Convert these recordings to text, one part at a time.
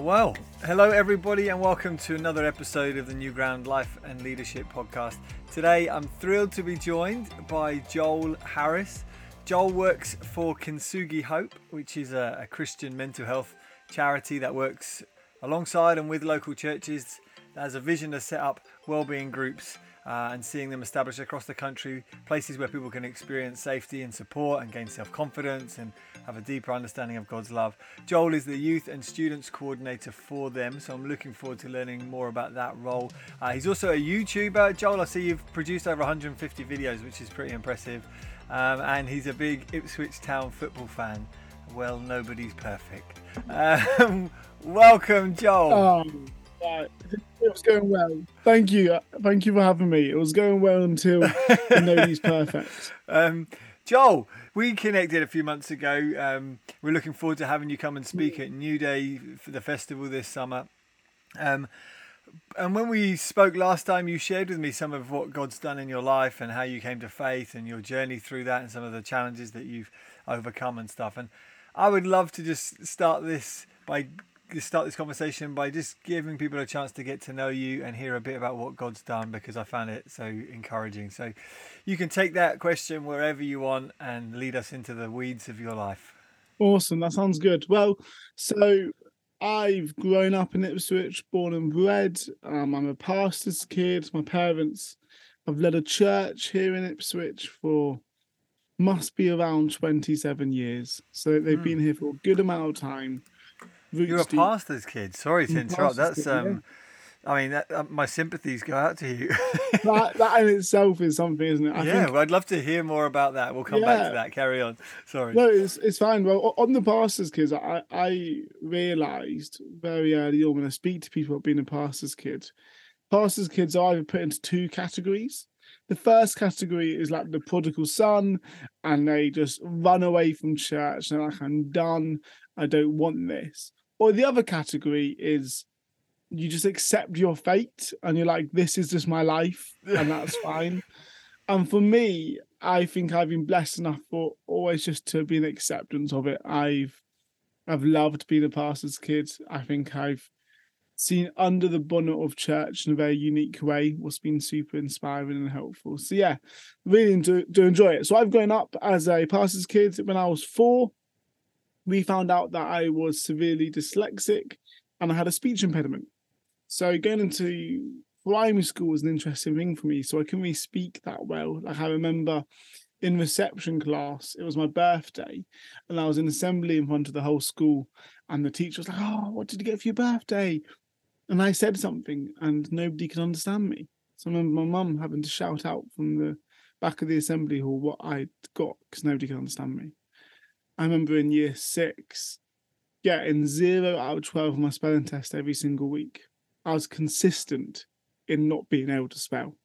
Well, hello everybody and welcome to another episode of the New Ground Life and Leadership podcast. Today I'm thrilled to be joined by Joel Harris. Joel works for Kintsugi Hope, which is a Christian mental health charity that works alongside and with local churches, that has a vision to set up wellbeing groups and seeing them established across the country, places where people can experience safety and support and gain self-confidence and have a deeper understanding of God's love. Joel is the youth and students coordinator for them, so I'm looking forward to learning more about that role. He's also a YouTuber. Joel, I see you've produced over 150 videos, which is pretty impressive, and he's a big Ipswich Town football fan. Well, nobody's perfect. Welcome, Joel. It was going well. Thank you for having me. It was going well until nobody's perfect. Joel, we connected a few months ago. We're looking forward to having you come and speak at New Day for the festival this summer. And when we spoke last time, you shared with me some of what God's done in your life and how you came to faith and your journey through that and some of the challenges that you've overcome and stuff. And I would love to just start this conversation by just giving people a chance to get to know you and hear a bit about what God's done, because I found it so encouraging. So you can take that question wherever you want and lead us into the weeds of your life. Awesome. That sounds good. Well, so I've grown up in Ipswich, born and bred. I'm a pastor's kid. My parents have led a church here in Ipswich for must be around 27 years. So they've been here for a good amount of time. You're a pastor's kid. Sorry to interrupt. That's yeah. I mean, my sympathies go out to you. that in itself is something, isn't it? I think, well, I'd love to hear more about that. We'll come back to that. Carry on. Sorry. No, it's fine. Well, on the pastor's kids, I realised very early on when I speak to people about being a pastor's kid, pastor's kids are either put into two categories. The first category is like the prodigal son, and they just run away from church. They're like, I'm done. I don't want this. Or the other category is you just accept your fate and you're like, this is just my life and that's fine. And for me, I think I've been blessed enough for always just to be an acceptance of it. I've loved being a pastor's kid. I think I've seen under the bonnet of church in a very unique way, what's been super inspiring and helpful. So yeah, really do enjoy it. So I've grown up as a pastor's kid. When I was 4, we found out that I was severely dyslexic and I had a speech impediment. So going into primary school was an interesting thing for me. So I couldn't really speak that well. Like I remember in reception class, it was my birthday and I was in assembly in front of the whole school. And the teacher was like, oh, what did you get for your birthday? And I said something and nobody could understand me. So I remember my mum having to shout out from the back of the assembly hall what I'd got because nobody could understand me. I remember in year 6, getting 0 out of 12 on my spelling test every single week. I was consistent in not being able to spell.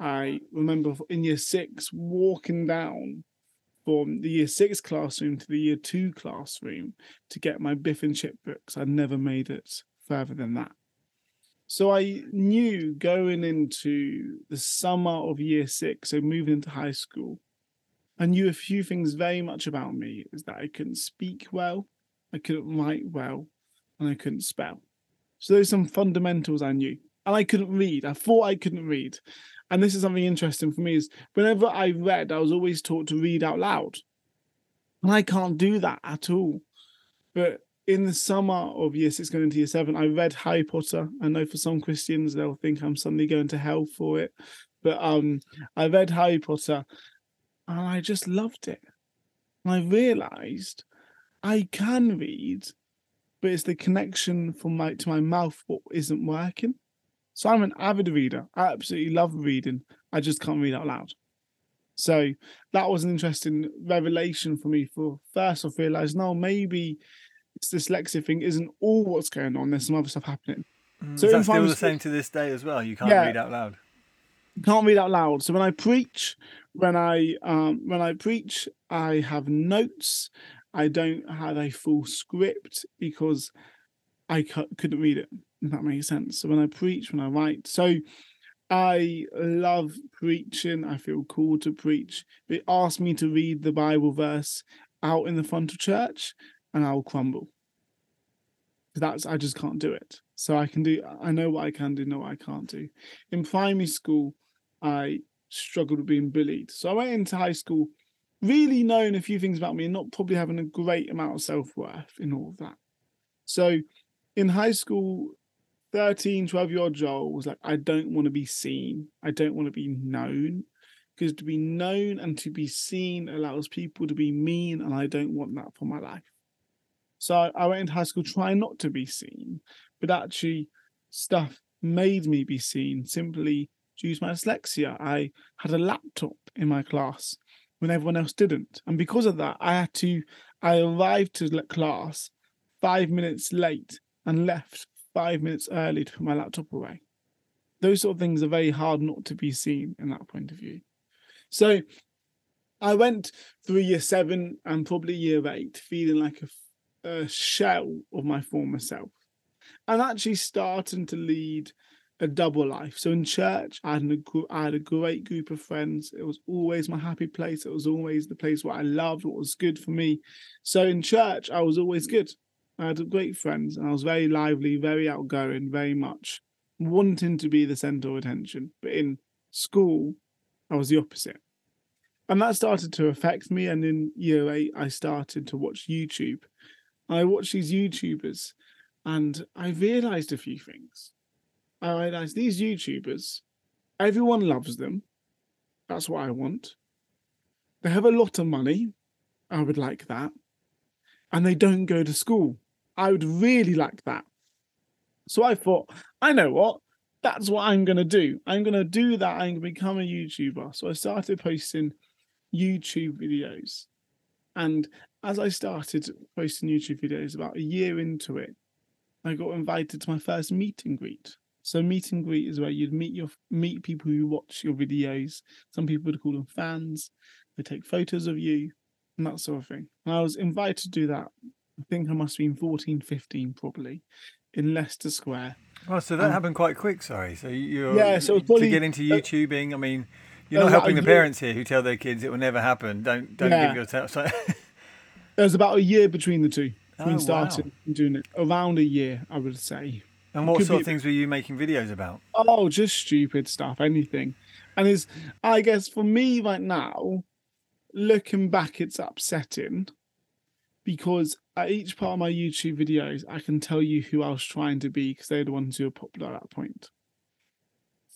I remember in year 6, walking down from the year 6 classroom to the year 2 classroom to get my Biff and Chip books. I never made it further than that. So I knew going into the summer of year 6, so moving into high school, I knew a few things very much about me, is that I couldn't speak well, I couldn't write well, and I couldn't spell. So those are some fundamentals I knew. And I couldn't read. I thought I couldn't read. And this is something interesting for me, is whenever I read, I was always taught to read out loud. And I can't do that at all. But in the summer of year 6 going into year 7, I read Harry Potter. I know for some Christians, they'll think I'm suddenly going to hell for it. But I read Harry Potter. And I just loved it. And I realised I can read, but it's the connection from to my mouth that isn't working. So I'm an avid reader. I absolutely love reading. I just can't read out loud. So that was an interesting revelation for me. For first, I've realised, no, maybe this dyslexia thing isn't all what's going on. There's some other stuff happening. So is that still the same to this day as well? You can't read out loud. Can't read out loud. So when I preach, I have notes. I don't have a full script because I couldn't read it, if that makes sense. So when I preach, when I write. So I love preaching. I feel called to preach. They ask me to read the Bible verse out in the front of church and I'll crumble. That's, I just can't do it. So I know what I can do, know what I can't do. In primary school, I struggled with being bullied. So I went into high school really knowing a few things about me and not probably having a great amount of self-worth in all of that. So in high school, 13, 12-year-old Joel was like, I don't want to be seen. I don't want to be known. Because to be known and to be seen allows people to be mean, and I don't want that for my life. So I went into high school trying not to be seen, but actually stuff made me be seen simply due to my dyslexia. I had a laptop in my class when everyone else didn't. And because of that, I arrived to class 5 minutes late and left 5 minutes early to put my laptop away. Those sort of things are very hard not to be seen in that point of view. So I went through year 7 and probably year 8 feeling like a shell of my former self, and actually starting to lead a double life. So in church, I had a great group of friends. It was always my happy place. It was always the place where I loved, what was good for me. So in church, I was always good. I had great friends, and I was very lively, very outgoing, very much wanting to be the centre of attention. But in school, I was the opposite. And that started to affect me. And in year 8, I started to watch YouTube. I watched these YouTubers and I realised a few things. I realised these YouTubers, everyone loves them. That's what I want. They have a lot of money. I would like that. And they don't go to school. I would really like that. So I thought, I know what? That's what I'm going to do. I'm going to do that. I'm going to become a YouTuber. So I started posting YouTube videos. And as I started posting YouTube videos, about a year into it, I got invited to my first meet and greet. So meet and greet is where you'd meet people who watch your videos. Some people would call them fans. They take photos of you and that sort of thing. And I was invited to do that. I think I must have been 14, 15 probably, in Leicester Square. Oh, so that happened quite quick, sorry. So you're, yeah, so probably, to get into YouTubing, I mean, you're not helping the parents here who tell their kids it will never happen. Don't give yourself... So. There was about a year between the two. Between starting and doing it. Around a year, I would say. And what sort of things were you making videos about? Oh, just stupid stuff, anything. And it's, I guess for me right now, looking back, it's upsetting because at each part of my YouTube videos, I can tell you who I was trying to be because they're the ones who were popular at that point.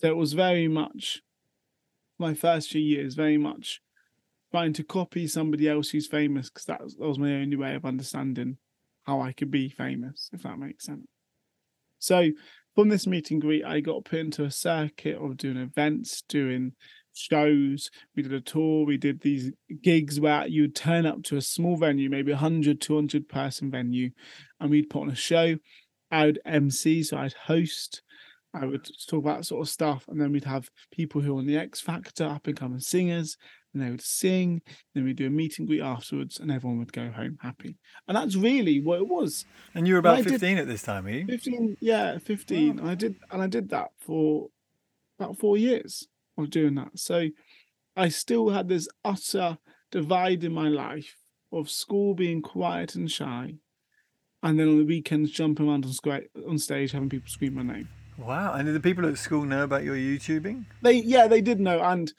So it was very much, my first few years, very much trying to copy somebody else who's famous because that was my only way of understanding how I could be famous, if that makes sense. So from this meet and greet, I got put into a circuit of doing events, doing shows. We did a tour. We did these gigs where you'd turn up to a small venue, maybe 100, 200 person venue, and we'd put on a show. I would MC, so I'd host. I would talk about that sort of stuff. And then we'd have people who are on the X Factor, up and coming singers, and they would sing. Then we'd do a meet and greet afterwards, and everyone would go home happy. And that's really what it was. And you were about 15 at this time, were you? 15, yeah, 15. Wow. And I did that for about 4 years of doing that. So I still had this utter divide in my life of school being quiet and shy, and then on the weekends jumping around on stage having people scream my name. Wow. And did the people at school know about your YouTubing? They did know. And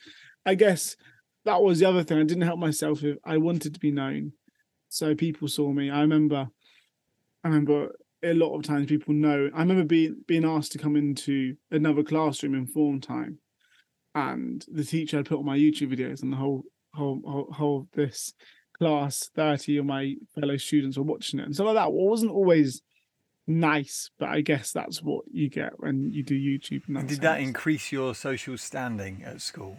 I guess that was the other thing I didn't help myself with. I wanted to be known. So people saw me. I remember a lot of times people know. I remember being asked to come into another classroom in form time. And the teacher had put on my YouTube videos, and the whole this class, 30 of my fellow students were watching it. And stuff like that. It wasn't always nice, but I guess that's what you get when you do YouTube. And did that increase your social standing at school?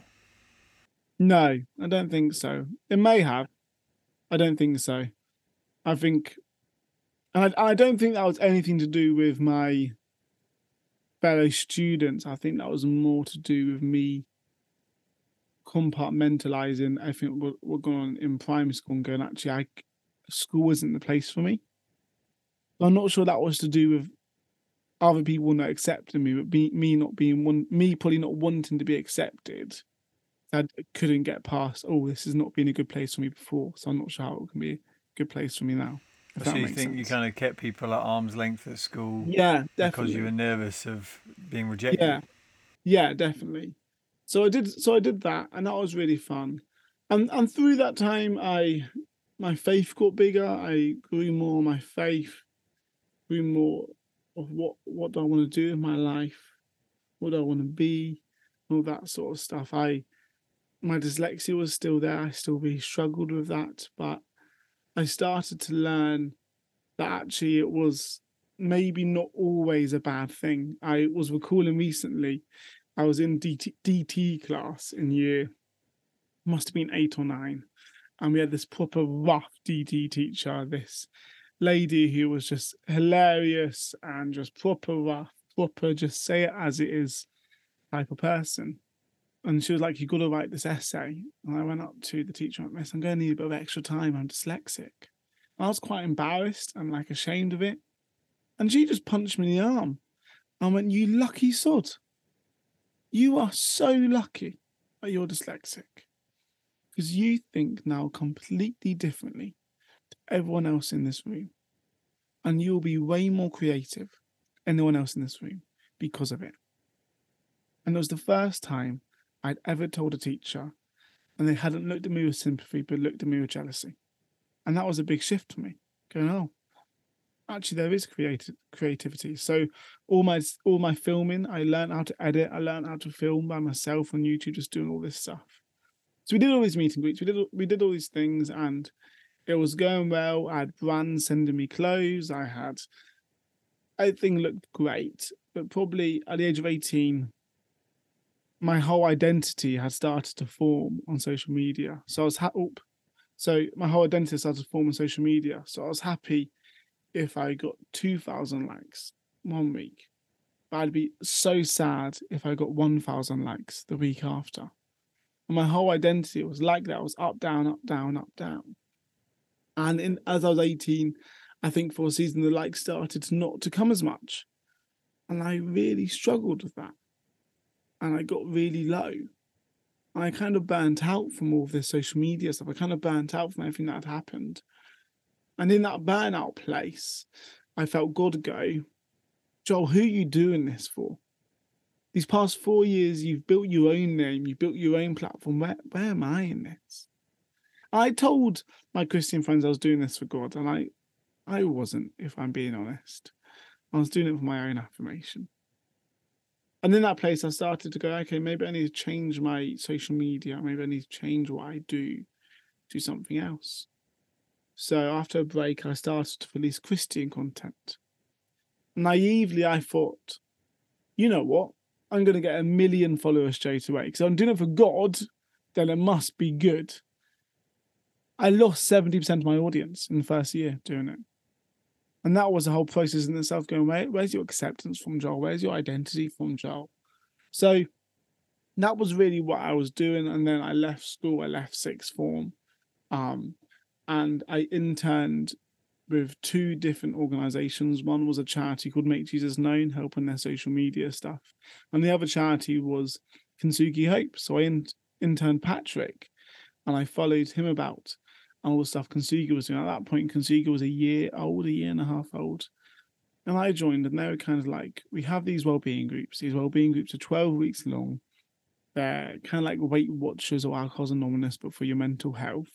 No, I don't think so. It may have. I don't think so. I think... And I don't think that was anything to do with my fellow students. I think that was more to do with me compartmentalising, I think, what going on in primary school and going, actually, school isn't the place for me. I'm not sure that was to do with other people not accepting me, but me probably not wanting to be accepted. I couldn't get past, this has not been a good place for me before, so I'm not sure how it can be a good place for me now. So you think sense. You kind of kept people at arm's length at school? Yeah, definitely. Because you were nervous of being rejected. Yeah, definitely. So I did that, and that was really fun. And through that time, my faith got bigger. I grew more. My faith grew more of what do I want to do in my life? What do I want to be? All that sort of stuff. My dyslexia was still there. I still really struggled with that, but I started to learn that actually it was maybe not always a bad thing. I was recalling recently, I was in DT class in year, must have been 8 or 9. And we had this proper rough DT teacher, this lady who was just hilarious and just proper rough, proper just say it as it is type of person. And she was like, "You've got to write this essay." And I went up to the teacher and said, "I'm going to need a bit of extra time. I'm dyslexic." And I was quite embarrassed and like ashamed of it. And she just punched me in the arm and went, "You lucky sod. You are so lucky that you're dyslexic because you think now completely differently to everyone else in this room. And you'll be way more creative than anyone else in this room because of it." And it was the first time I'd ever told a teacher, and they hadn't looked at me with sympathy, but looked at me with jealousy. And that was a big shift for me, going, "Oh, actually there is creativity. So all my filming, I learned how to edit, I learned how to film by myself on YouTube, just doing all this stuff. So we did all these meet and greets, we did all these things, and it was going well. I had brands sending me clothes, everything looked great. But probably at the age of 18, my whole identity had started to form on social media. So I was happy if I got 2,000 likes one week, but I'd be so sad if I got 1,000 likes the week after. And my whole identity was like that. It was up, down, up, down, up, down. And as I was 18, I think for a season, the likes started not to come as much. And I really struggled with that. And I got really low. And I kind of burnt out from all of this social media stuff. I kind of burnt out from everything that had happened. And in that burnout place, I felt God go, "Joel, who are you doing this for? These past 4 years, you've built your own name. You've built your own platform. Where am I in this?" I told my Christian friends I was doing this for God. And I wasn't, if I'm being honest. I was doing it for my own affirmation. And in that place, I started to go, "Okay, maybe I need to change my social media. Maybe I need to change what I do to something else." So after a break, I started to release Christian content. Naively, I thought, you know what? I'm going to get 1 million followers straight away. Because if I'm doing it for God, then it must be good. I lost 70% of my audience in the first year doing it. And that was the whole process in itself, going, where's your acceptance from, Joel? Where's your identity from, Joel? So that was really what I was doing. And then I left school, I left sixth form. And I interned with 2 different organizations. One was a charity called Make Jesus Known, helping their social media stuff. And the other charity was Kintsugi Hope. So I interned Patrick and I followed him about all the stuff Kintsugi was doing. At that point, Kintsugi was a year and a half old. And I joined, and they were kind of like, we have these well-being groups. These well-being groups are 12 weeks long. They're kind of like Weight Watchers or Alcoholics Anonymous, but for your mental health.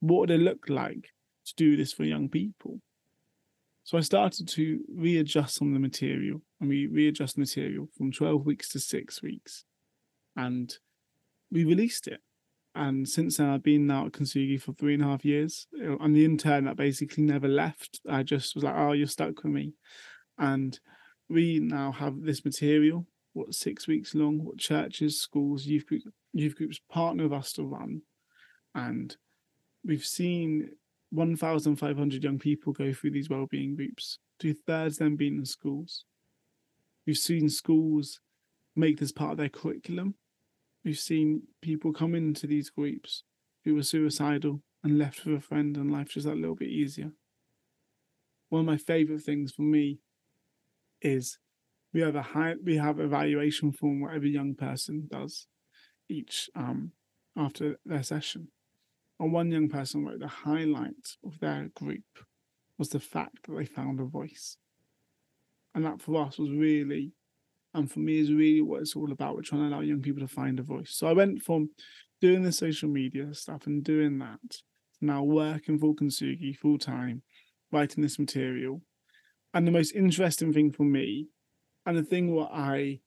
What would it look like to do this for young people? So I started to readjust some of the material. And we readjust material from 12 weeks to 6 weeks. And we released it. And since then, I've been now at Kintsugi for 3.5 years. I'm the intern that basically never left. I just was like, "Oh, you're stuck with me." And we now have this material, 6 weeks long, what churches, schools, youth groups partner with us to run. And we've seen 1,500 young people go through these wellbeing groups, 2/3 of them being in schools. We've seen schools make this part of their curriculum. We've seen people come into these groups who were suicidal and left with a friend, and life just a little bit easier. One of my favourite things for me is we have an evaluation form where every young person does each after their session. And one young person wrote the highlight of their group was the fact that they found a voice. And that for us was really, and for me is really what it's all about. We're trying to allow young people to find a voice. So I went from doing the social media stuff and doing that, now working for Kintsugi full time, writing this material. And the most interesting thing for me, and the thing what I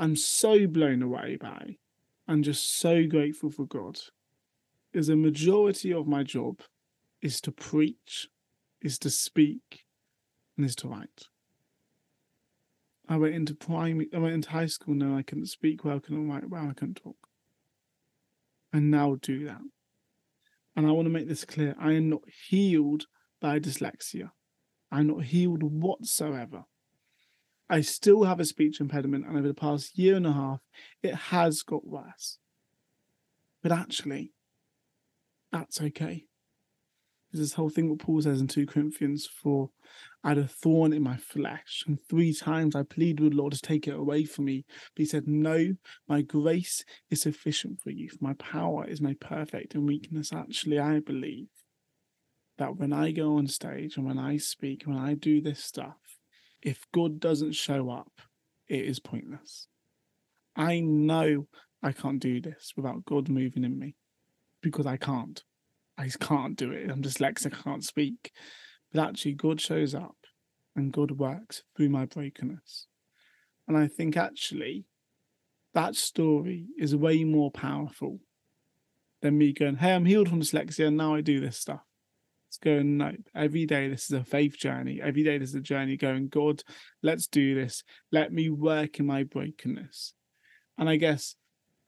am so blown away by, and just so grateful for God, is a majority of my job is to preach, is to speak, and is to write. I went into high school, no, I couldn't speak well, I couldn't write well, I couldn't talk. I now do that. And I want to make this clear, I am not healed by dyslexia. I'm not healed whatsoever. I still have a speech impediment, and over the past year and a half, it has got worse. But actually, that's okay. This whole thing what Paul says in 2 Corinthians 4, I had a thorn in my flesh, and 3 times I pleaded with the Lord to take it away from me. But he said, no, my grace is sufficient for you. For my power is made perfect in weakness. Actually, I believe that when I go on stage and when I speak, when I do this stuff, if God doesn't show up, it is pointless. I know I can't do this without God moving in me, because I can't. I can't do it. I'm dyslexic. I can't speak. But actually, God shows up and God works through my brokenness. And I think actually that story is way more powerful than me going, hey, I'm healed from dyslexia and now I do this stuff. It's going, no, every day this is a faith journey. Every day this is a journey going, God, let's do this. Let me work in my brokenness. And I guess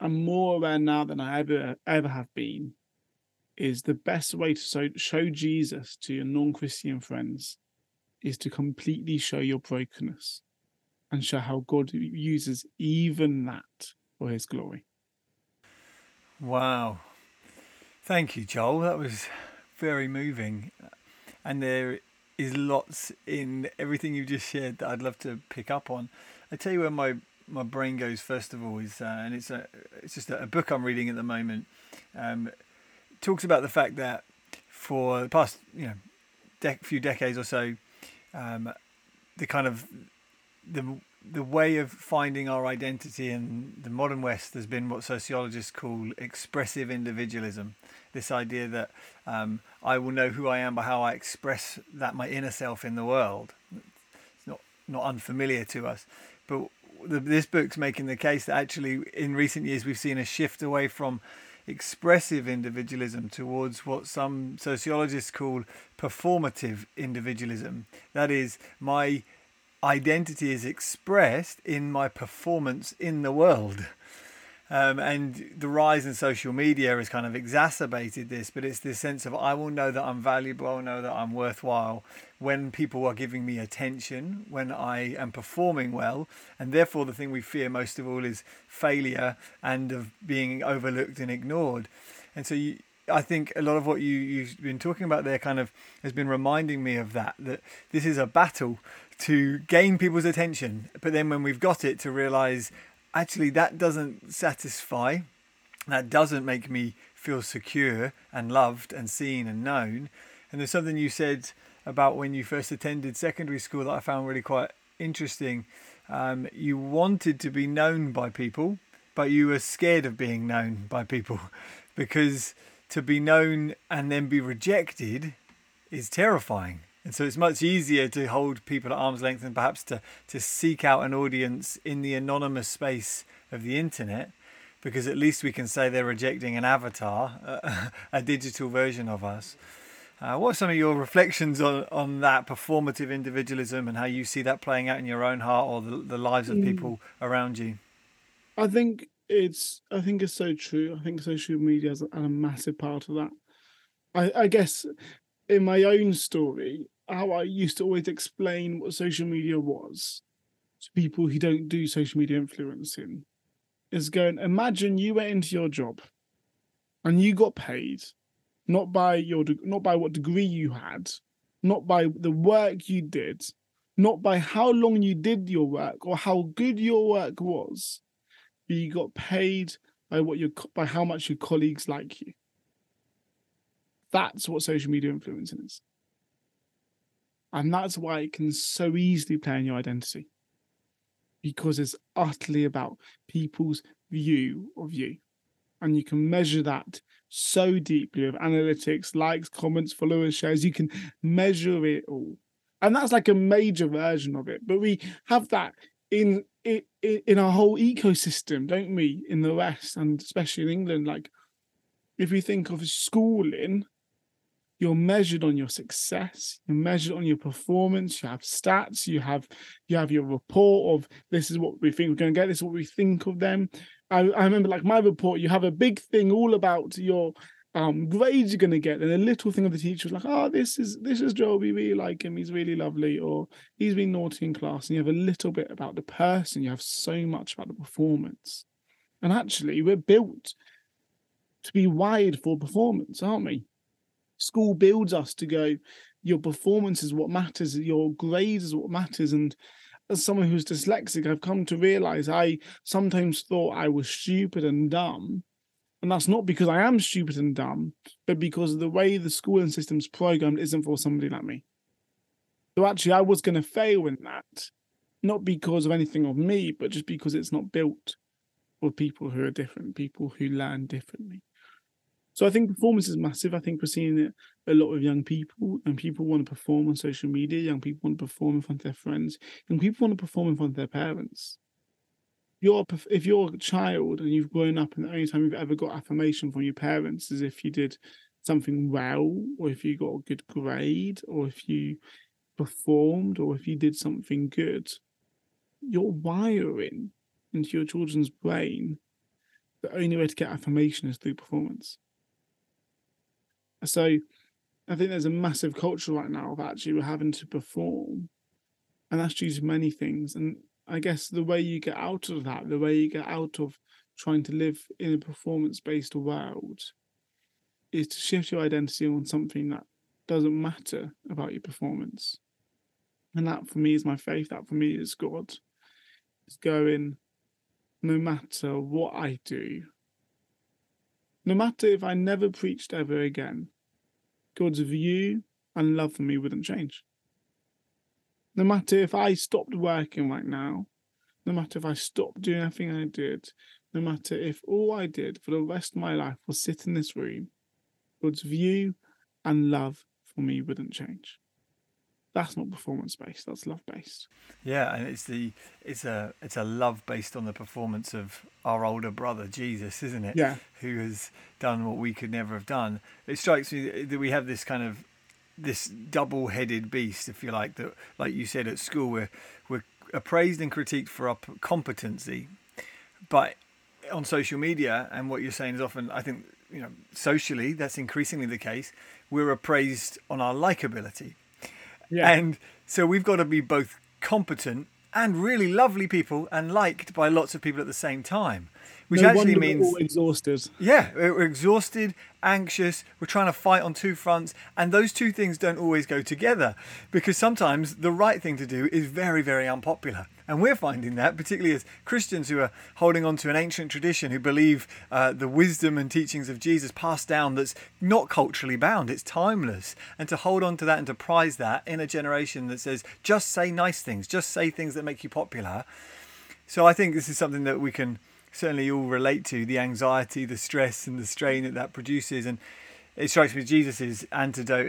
I'm more aware now than I ever have been, is the best way to show Jesus to your non-Christian friends is to completely show your brokenness and show how God uses even that for his glory. Wow. Thank you, Joel. That was very moving. And there is lots in everything you've just shared that I'd love to pick up on. I tell you where my brain goes first of all is, and it's just a book I'm reading at the moment, talks about the fact that for the past few decades or so, the kind of the way of finding our identity in the modern West has been what sociologists call expressive individualism. This idea that I will know who I am by how I express that my inner self in the world. It's not unfamiliar to us, but this book's making the case that actually in recent years we've seen a shift away from expressive individualism towards what some sociologists call performative individualism. That is, my identity is expressed in my performance in the world. And the rise in social media has kind of exacerbated this, but it's this sense of I will know that I'm valuable, I will know that I'm worthwhile when people are giving me attention, when I am performing well, and therefore the thing we fear most of all is failure and of being overlooked and ignored. And so I think a lot of what you've been talking about there kind of has been reminding me of that this is a battle to gain people's attention, but then when we've got it to realise actually, that doesn't satisfy, that doesn't make me feel secure and loved and seen and known. And there's something you said about when you first attended secondary school that I found really quite interesting. You wanted to be known by people, but you were scared of being known by people, because to be known and then be rejected is terrifying. And so it's much easier to hold people at arm's length and perhaps to seek out an audience in the anonymous space of the internet, because at least we can say they're rejecting an avatar, a digital version of us. What are some of your reflections on that performative individualism and how you see that playing out in your own heart or the lives of people around you? I think it's so true. I think social media is a massive part of that. I guess in my own story, how I used to always explain what social media was to people who don't do social media influencing is going, imagine you went into your job and you got paid not by what degree you had, not by the work you did, not by how long you did your work or how good your work was, but you got paid by how much your colleagues like you. That's what social media influencing is. And that's why it can so easily play on your identity, because it's utterly about people's view of you. And you can measure that so deeply with analytics, likes, comments, followers, shares. You can measure it all. And that's like a major version of it. But we have that in our whole ecosystem, don't we, in the West, and especially in England. Like, if we think of schooling, you're measured on your success, you're measured on your performance, you have stats, you have your report of this is what we think we're going to get, this is what we think of them. I remember, like, my report, you have a big thing all about your grades you're going to get, and a little thing of the teacher was like, oh, this is Joel, we really like him, he's really lovely, or he's been naughty in class. And you have a little bit about the person, you have so much about the performance. And actually, we're built to be wired for performance, aren't we? School builds us to go, your performance is what matters, your grades is what matters. And as someone who's dyslexic, I've come to realise I sometimes thought I was stupid and dumb. And that's not because I am stupid and dumb, but because the way the schooling system's programmed isn't for somebody like me. So actually, I was going to fail in that, not because of anything of me, but just because it's not built for people who are different, people who learn differently. So I think performance is massive. I think we're seeing it a lot with young people, and people want to perform on social media. Young people want to perform in front of their friends. Young people want to perform in front of their parents. If you're a child and you've grown up and the only time you've ever got affirmation from your parents is if you did something well, or if you got a good grade, or if you performed, or if you did something good, you're wiring into your children's brain the only way to get affirmation is through performance. So I think there's a massive culture right now of actually we're having to perform, and that's due to many things. And I guess the way you get out of that, the way you get out of trying to live in a performance-based world, is to shift your identity on something that doesn't matter about your performance. And that for me is my faith, that for me is God. It's going, no matter what I do, no matter if I never preached ever again, God's view and love for me wouldn't change. No matter if I stopped working right now, no matter if I stopped doing everything I did, no matter if all I did for the rest of my life was sit in this room, God's view and love for me wouldn't change. That's not performance-based, that's love-based. Yeah, and it's a love based on the performance of our older brother, Jesus, isn't it? Yeah. Who has done what we could never have done. It strikes me that we have this kind of, this double-headed beast, if you like, that, like you said, at school, we're appraised and critiqued for our competency. But on social media, and what you're saying is often, I think, you know, socially, that's increasingly the case, we're appraised on our likability. Yeah. And so we've got to be both competent and really lovely people and liked by lots of people at the same time, which actually means we're all exhausted. Yeah, we're exhausted, anxious. We're trying to fight on two fronts, and those two things don't always go together, because sometimes the right thing to do is very, very unpopular. And we're finding that, particularly as Christians who are holding on to an ancient tradition, who believe the wisdom and teachings of Jesus passed down, that's not culturally bound, it's timeless. And to hold on to that and to prize that in a generation that says, just say nice things, just say things that make you popular. So I think this is something that we can certainly all relate to, the anxiety, the stress and the strain that produces. And it strikes me Jesus' antidote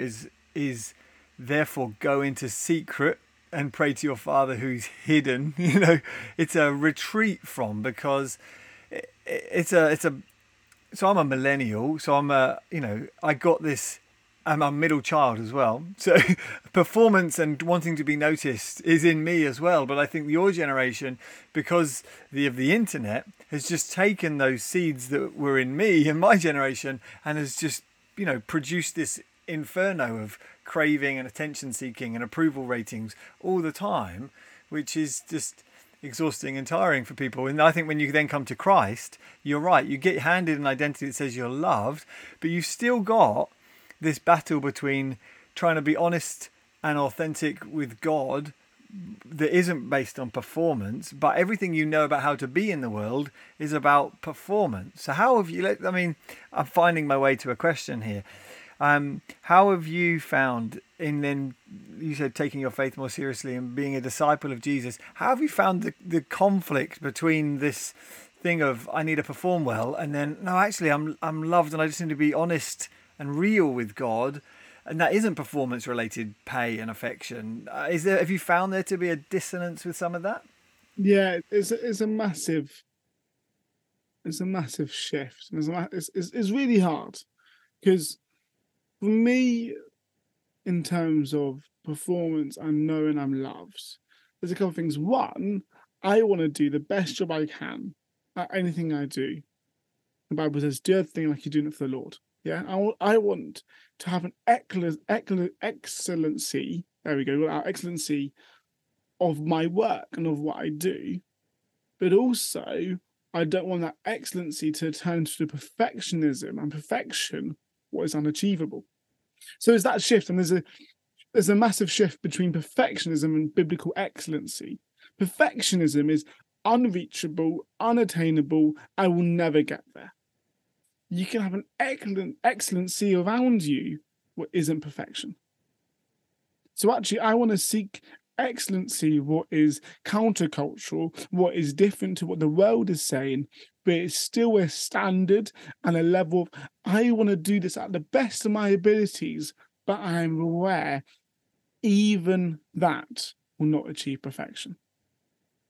is therefore go into secret and pray to your Father who's hidden. You know, it's a retreat from, because it's a. So I'm a millennial. So I'm a, you know, I got this. I'm a middle child as well. So performance and wanting to be noticed is in me as well. But I think your generation, because of the internet, has just taken those seeds that were in me and my generation, and has just, you know, produced this inferno of craving and attention seeking and approval ratings all the time, which is just exhausting and tiring for people. And I think when you then come to Christ, you're right, you get handed an identity that says you're loved, but you've still got this battle between trying to be honest and authentic with God that isn't based on performance, but everything you know about how to be in the world is about performance. So how have you, I mean, I'm finding my way to a question here. How have you found, in then you said taking your faith more seriously and being a disciple of Jesus, how have you found the conflict between this thing of I need to perform well and then no, actually I'm loved and I just need to be honest and real with God, and that isn't performance related pay and affection? Have you found there to be a dissonance with some of that? Yeah, it's a massive shift. It's really hard, because for me, in terms of performance and knowing I'm loved, there's a couple of things. One, I want to do the best job I can at anything I do. The Bible says, do everything like you're doing it for the Lord. Yeah, I want to have an excellency. There we go. Our excellency of my work and of what I do, but also I don't want that excellency to turn to perfectionism and perfection what is unachievable. So it's that shift, and there's a massive shift between perfectionism and biblical excellency. Perfectionism is unreachable, unattainable. I will never get there. You can have an excellency around you what isn't perfection. So actually, I want to seek excellency, what is countercultural, what is different to what the world is saying, but it's still a standard and a level of, I want to do this at the best of my abilities, but I'm aware even that will not achieve perfection.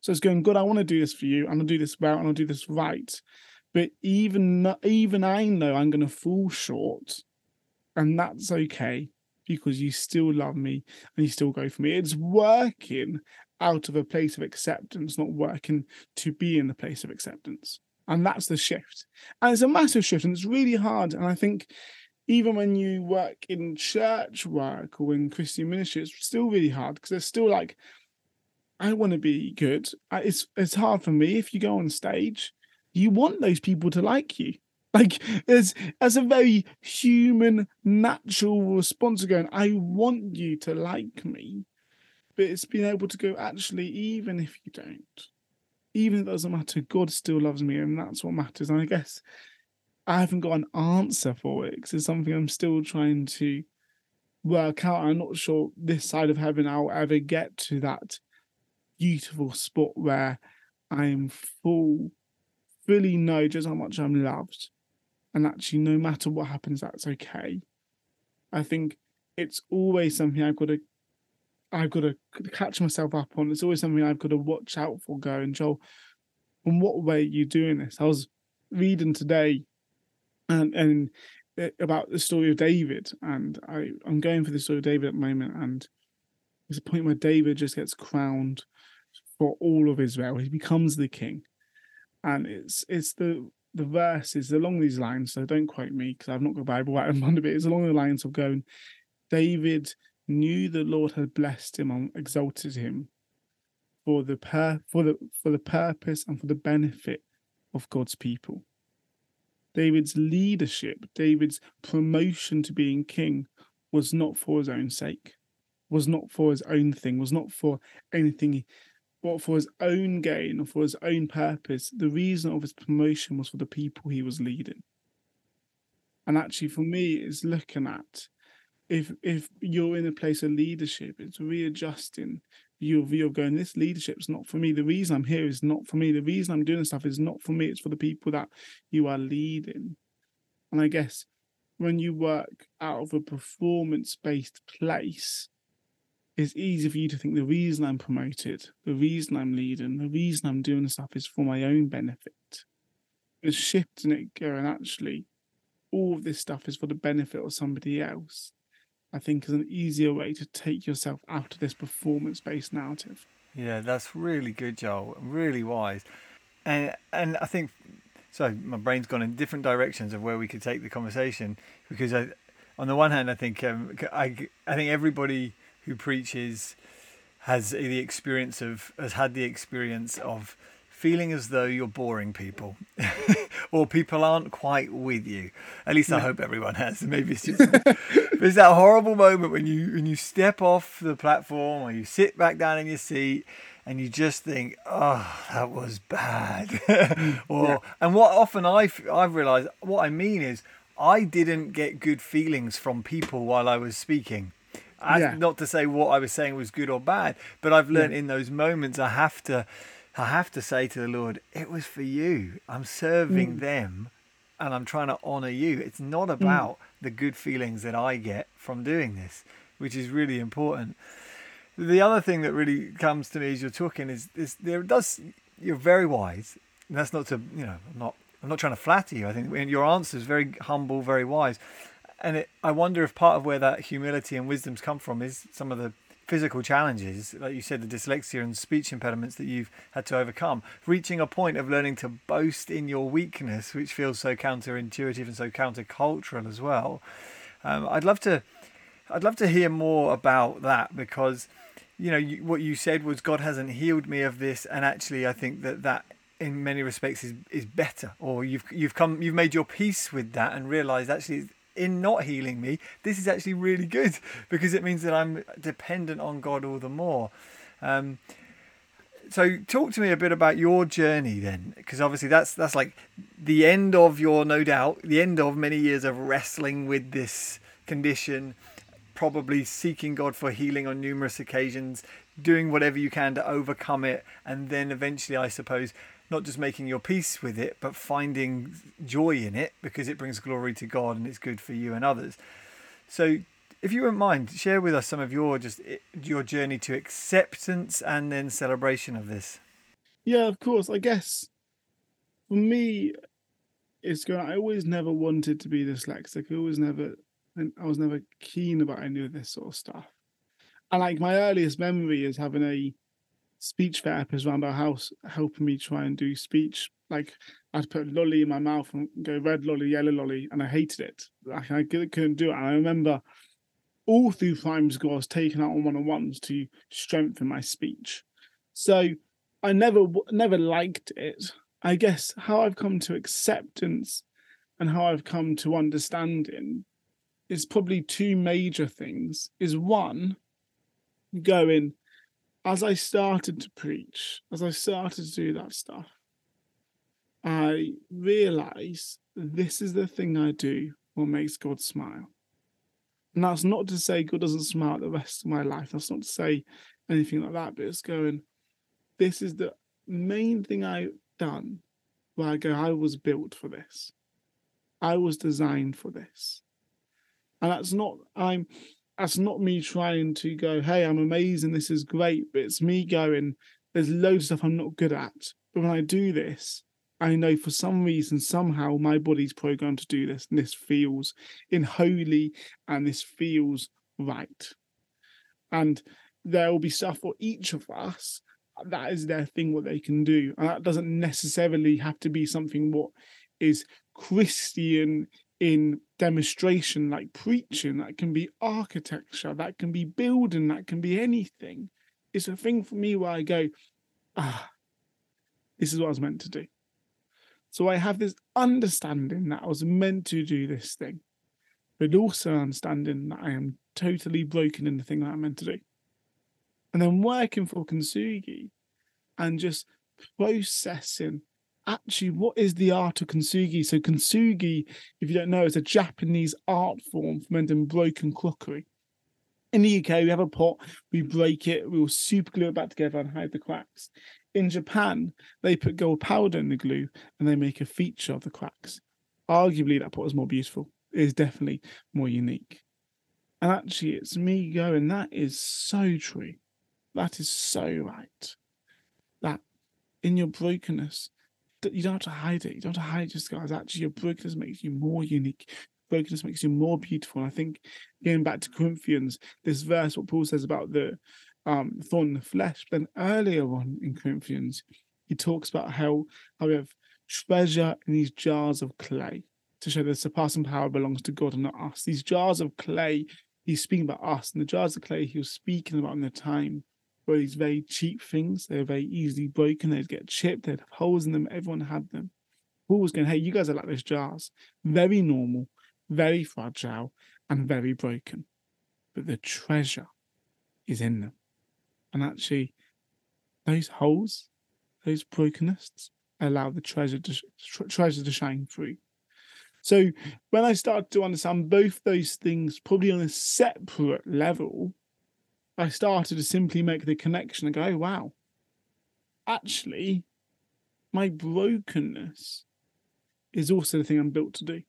So it's going, God, I want to do this for you. I'm going to do this well, and I'll do this right. But even I know I'm going to fall short, and that's okay, because you still love me and you still go for me. It's working out of a place of acceptance, not working to be in the place of acceptance. And that's the shift. And it's a massive shift, and it's really hard. And I think even when you work in church work or in Christian ministry, it's still really hard, because it's still like, I want to be good. It's hard for me. If you go on stage, you want those people to like you. Like, as a very human, natural response to going, I want you to like me. But it's being able to go, actually, even if you don't, even if it doesn't matter, God still loves me, and that's what matters. And I guess I haven't got an answer for it, because it's something I'm still trying to work out. I'm not sure this side of heaven I'll ever get to that beautiful spot where I am fully know just how much I'm loved, and actually no matter what happens, that's okay. I think it's always something I've got to catch myself up on. It's always something I've got to watch out for, going, Joel, in what way are you doing this? I was reading today and about the story of David, and I'm going for the story of David at the moment, and there's a point where David just gets crowned for all of Israel. He becomes the king. And it's the verses along these lines, so don't quote me because I've not got Bible out in front of it. It's along the lines of going, David knew the Lord had blessed him and exalted him for the purpose and for the benefit of God's people. David's leadership, David's promotion to being king, was not for his own sake, was not for his own thing, was not for anything. But for his own gain or for his own purpose, the reason of his promotion was for the people he was leading. And actually, for me, it's looking at if you're in a place of leadership, it's readjusting your view of going, this leadership's not for me. The reason I'm here is not for me. The reason I'm doing this stuff is not for me. It's for the people that you are leading. And I guess when you work out of a performance-based place, it's easy for you to think the reason I'm promoted, the reason I'm leading, the reason I'm doing stuff is for my own benefit. It's shifting it, going, actually, all of this stuff is for the benefit of somebody else, I think is an easier way to take yourself out of this performance-based narrative. Yeah, that's really good, Joel. Really wise. And I think, so my brain's gone in different directions of where we could take the conversation, because on the one hand, I think I think everybody who preaches has had the experience of feeling as though you're boring people or people aren't quite with you. At least I hope everyone has. Maybe it's just it's that horrible moment when you step off the platform or you sit back down in your seat and you just think, oh, that was bad. And what often I've realized, what I mean is I didn't get good feelings from people while I was speaking. Not to say what I was saying was good or bad, but I've learned in those moments I have to say to the Lord, it was for you. I'm serving them and I'm trying to honor you. It's not about the good feelings that I get from doing this, which is really important. The other thing that really comes to me as you're talking is you're very wise. And that's not to, I'm not trying to flatter you. I think your answer is very humble, very wise. And I wonder if part of where that humility and wisdom's come from is some of the physical challenges, like you said, the dyslexia and speech impediments that you've had to overcome, reaching a point of learning to boast in your weakness, which feels so counterintuitive and so countercultural as well. I'd love to hear more about that, because what you said was, God hasn't healed me of this, and actually I think that in many respects is better, or you've made your peace with that and realized actually in not healing me, this is actually really good, because it means that I'm dependent on God all the more. So talk to me a bit about your journey then, because obviously that's like the end of your, no doubt, the end of many years of wrestling with this condition, probably seeking God for healing on numerous occasions, doing whatever you can to overcome it, and then eventually, I suppose, not just making your peace with it, but finding joy in it, because it brings glory to God and it's good for you and others. So if you wouldn't mind, share with us some of your journey to acceptance and then celebration of this. Yeah, of course. I guess for me, I always never wanted to be dyslexic. I was never keen about any of this sort of stuff. And like my earliest memory is having a speech therapist around our house helping me try and do speech. Like I'd put lolly in my mouth and go red lolly, yellow lolly, and I hated it. Like I couldn't do it. And I remember all through primary school I was taken out on one-on-ones to strengthen my speech. So I never liked it. I guess how I've come to acceptance and how I've come to understanding is probably two major things. Is one, going, as I started to preach, as I started to do that stuff, I realised this is the thing I do what makes God smile. And that's not to say God doesn't smile the rest of my life. That's not to say anything like that, but it's going, this is the main thing I've done where I go, I was built for this. I was designed for this. And that's not me trying to go, hey, I'm amazing, this is great, but it's me going, there's loads of stuff I'm not good at. But when I do this, I know for some reason, somehow, my body's programmed to do this, and this feels holy, and this feels right. And there will be stuff for each of us, that is their thing, what they can do. And that doesn't necessarily have to be something what is Christian in demonstration, like preaching. That can be architecture, that can be building, that can be anything. It's a thing for me where I go, this is what I was meant to do. So I have this understanding that I was meant to do this thing, but also understanding that I am totally broken in the thing that I'm meant to do. And then working for Kintsugi and just processing, actually, what is the art of Kintsugi? So Kintsugi, if you don't know, is a Japanese art form for mending broken crockery. In the UK, we have a pot, we break it, we'll super glue it back together and hide the cracks. In Japan, they put gold powder in the glue and they make a feature of the cracks. Arguably, that pot is more beautiful. It is definitely more unique. And actually, it's me going, that is so true. That is so right. That in your brokenness, you don't have to hide it. You don't have to hide your scars. Actually, your brokenness makes you more unique. Brokenness makes you more beautiful. And I think, going back to Corinthians, this verse, what Paul says about the thorn in the flesh, but then earlier on in Corinthians, he talks about how we have treasure in these jars of clay to show that the surpassing power belongs to God and not us. These jars of clay, he's speaking about us. And the jars of clay he was speaking about in the time, these very cheap things, they're very easily broken, they'd get chipped, they'd have holes in them, everyone had them. Paul was going, hey, you guys are like those jars, very normal, very fragile, and very broken, but the treasure is in them. And actually, those holes, those brokenness, allow the treasure to shine through. So when I started to understand both those things, probably on a separate level, I started to simply make the connection and go, oh, wow, actually, my brokenness is also the thing I'm built to do.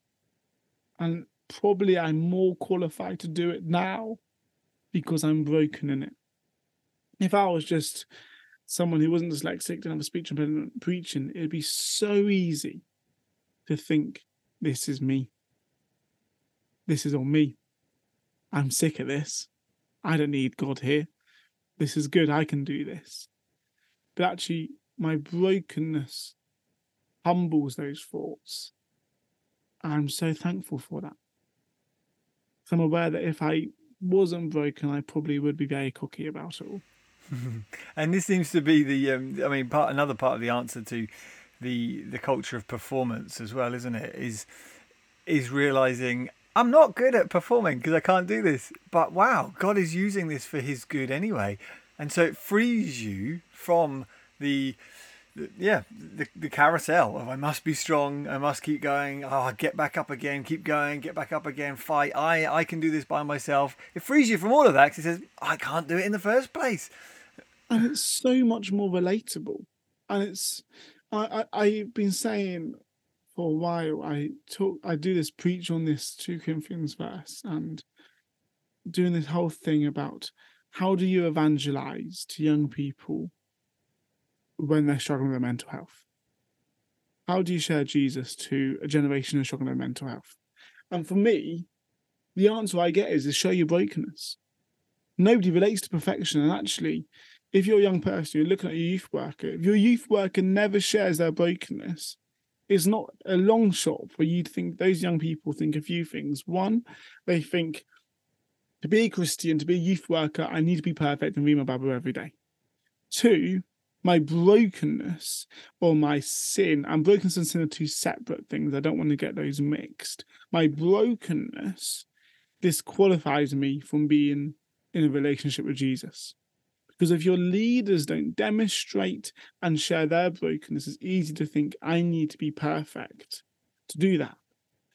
And probably I'm more qualified to do it now because I'm broken in it. If I was just someone who wasn't dyslexic, didn't have a speech impediment preaching, it'd be so easy to think, this is me. This is on me. I'm sick of this. I don't need God here. This is good. I can do this. But actually, my brokenness humbles those thoughts. I'm so thankful for that. I'm aware that if I wasn't broken, I probably would be very cocky about it all. And this seems to be the, another part of the answer to the culture of performance as well, isn't it? Is realizing I'm not good at performing because I can't do this, but wow, God is using this for his good anyway. And so it frees you from the carousel of I must be strong, I must keep going, oh, get back up again, keep going, get back up again, fight, I can do this by myself. It frees you from all of that because it says, I can't do it in the first place. And it's so much more relatable. And it's... I've been saying for a while, I preach on this 2 Corinthians verse and doing this whole thing about how do you evangelize to young people when they're struggling with their mental health? How do you share Jesus to a generation who's struggling with their mental health? And for me, the answer I get is to show your brokenness. Nobody relates to perfection, and actually, if you're a young person, you're looking at your youth worker, if your youth worker never shares their brokenness, it's not a long shot for you to think those young people think a few things. One, they think, to be a Christian, to be a youth worker, I need to be perfect and read my Bible every day. 2, my brokenness or my sin, and brokenness and sin are 2 separate things. I don't want to get those mixed. My brokenness disqualifies me from being in a relationship with Jesus. Because if your leaders don't demonstrate and share their brokenness, it's easy to think, I need to be perfect to do that.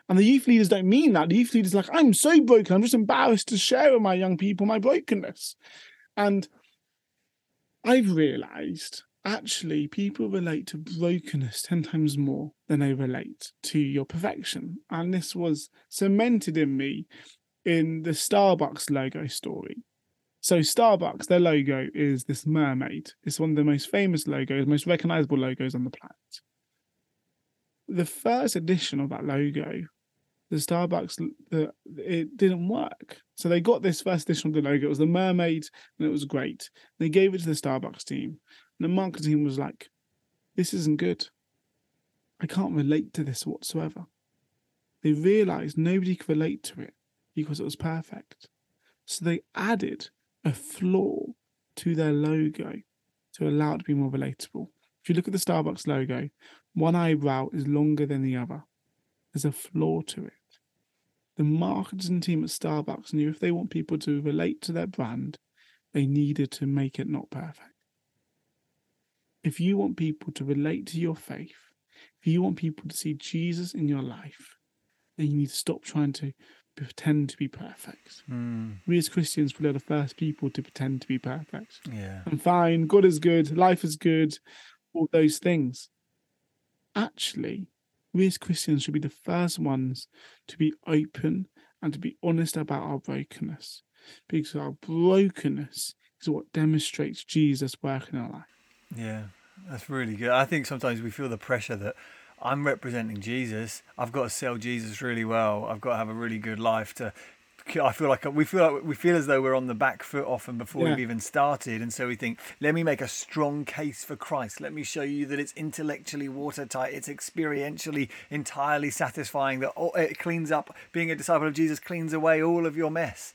And the youth leaders don't mean that. The youth leaders are like, I'm so broken. I'm just embarrassed to share with my young people my brokenness. And I've realized, actually, people relate to brokenness 10 times more than they relate to your perfection. And this was cemented in me in the Starbucks logo story. So Starbucks, their logo is this mermaid. It's one of the most famous logos, most recognizable logos on the planet. The first edition of that logo, the Starbucks, it didn't work. So they got this first edition of the logo. It was the mermaid, and it was great. They gave it to the Starbucks team. And the marketing team was like, this isn't good. I can't relate to this whatsoever. They realized nobody could relate to it because it was perfect. So they added a flaw to their logo to allow it to be more relatable. If you look at the Starbucks logo, one eyebrow is longer than the other. There's a flaw to it. The marketing team at Starbucks knew if they want people to relate to their brand, they needed to make it not perfect. If you want people to relate to your faith, if you want people to see Jesus in your life, then you need to stop trying to pretend to be perfect. We as Christians were the first people to pretend to be perfect. Yeah, I'm fine, God is good, life is good, all those things. Actually, we as Christians should be the first ones to be open and to be honest about our brokenness, because our brokenness is what demonstrates Jesus' work in our life. Yeah, that's really good. I think sometimes we feel the pressure that I'm representing Jesus. I've got to sell Jesus really well. I've got to have a really good life to... We feel as though we're on the back foot often before we've even started. And so we think, let me make a strong case for Christ. Let me show you that it's intellectually watertight. It's experientially entirely satisfying. That it cleans up. Being a disciple of Jesus cleans away all of your mess.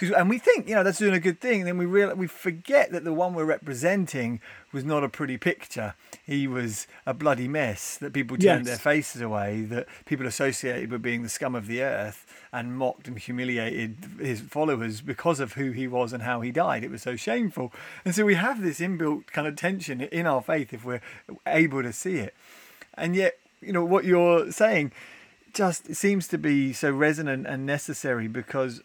And we think, that's doing a good thing. And then we forget that the one we're representing was not a pretty picture. He was a bloody mess that people turned their faces away, that people associated with being the scum of the earth, and mocked and humiliated his followers because of who he was and how he died. It was so shameful. And so we have this inbuilt kind of tension in our faith if we're able to see it. And yet, what you're saying just seems to be so resonant and necessary, because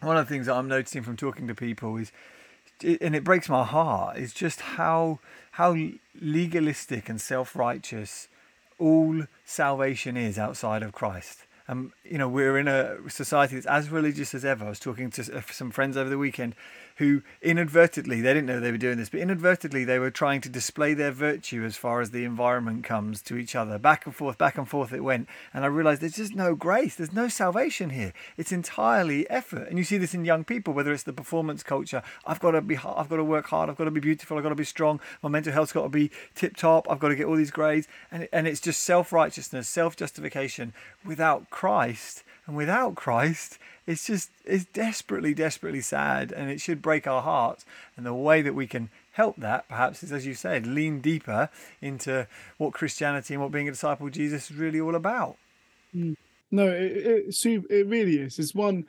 one of the things that I'm noticing from talking to people is, and it breaks my heart, is just how legalistic and self-righteous all salvation is outside of Christ. And, you know, we're in a society that's as religious as ever. I was talking to some friends over the weekend who inadvertently, they didn't know they were doing this, but inadvertently they were trying to display their virtue as far as the environment comes to each other. Back and forth it went. And I realised there's just no grace. There's no salvation here. It's entirely effort. And you see this in young people, whether it's the performance culture. I've got to work hard. I've got to be beautiful. I've got to be strong. My mental health's got to be tip-top. I've got to get all these grades. And it's just self-righteousness, self-justification without Christ. And without Christ, it's desperately, desperately sad, and it should break our hearts. And the way that we can help that, perhaps, is, as you said, lean deeper into what Christianity and what being a disciple of Jesus is really all about. No, it really is. It's one,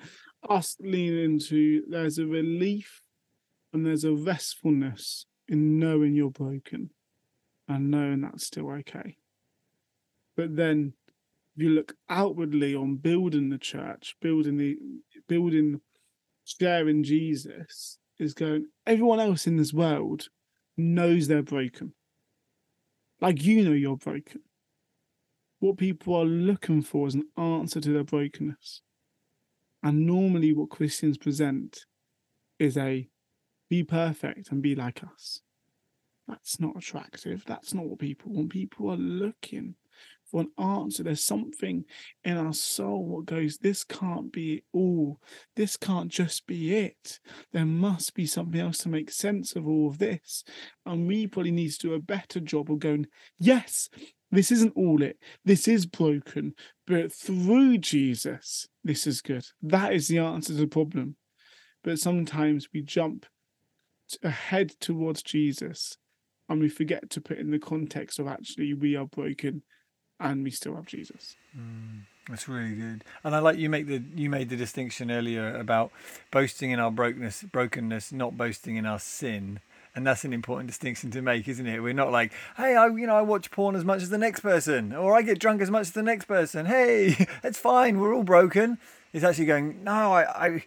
us leaning into, there's a relief and there's a restfulness in knowing you're broken and knowing that's still okay. But then you look outwardly on building the church, building, sharing Jesus, is going, everyone else in this world knows they're broken. Like, you know you're broken. What people are looking for is an answer to their brokenness. And normally what Christians present is a, be perfect and be like us. That's not attractive. That's not what people want. People are looking for an answer. There's something in our soul what goes, this can't be it all. This can't just be it. There must be something else to make sense of all of this. And we probably need to do a better job of going, yes, this isn't all it. This is broken. But through Jesus, this is good. That is the answer to the problem. But sometimes we jump ahead towards Jesus and we forget to put in the context of, actually, we are broken and we still have Jesus. That's really good. And I like you made the distinction earlier about boasting in our brokenness, not boasting in our sin. And that's an important distinction to make, isn't it? We're not like, hey, I watch porn as much as the next person, or I get drunk as much as the next person. Hey, that's fine. We're all broken. It's actually going, no, I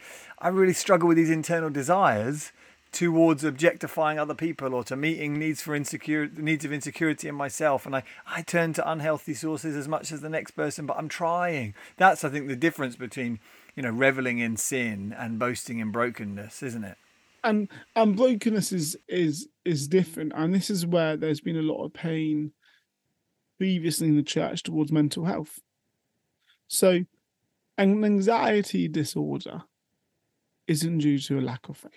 really struggle with these internal desires towards objectifying other people, or to meeting needs of insecurity in myself, and I turn to unhealthy sources as much as the next person, but I'm trying. That's, I think, the difference between, you know, reveling in sin and boasting in brokenness, isn't it? And brokenness is different, and this is where there's been a lot of pain previously in the church towards mental health. So, an anxiety disorder isn't due to a lack of faith.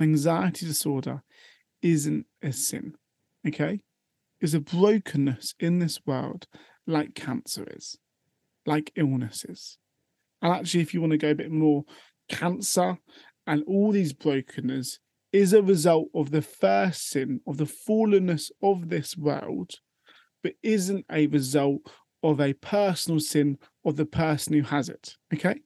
Anxiety disorder isn't a sin, okay? It's a brokenness in this world, like cancer is, like illnesses. And actually, if you want to go a bit more, cancer and all these brokenness is a result of the first sin, of the fallenness of this world, but isn't a result of a personal sin of the person who has it, okay?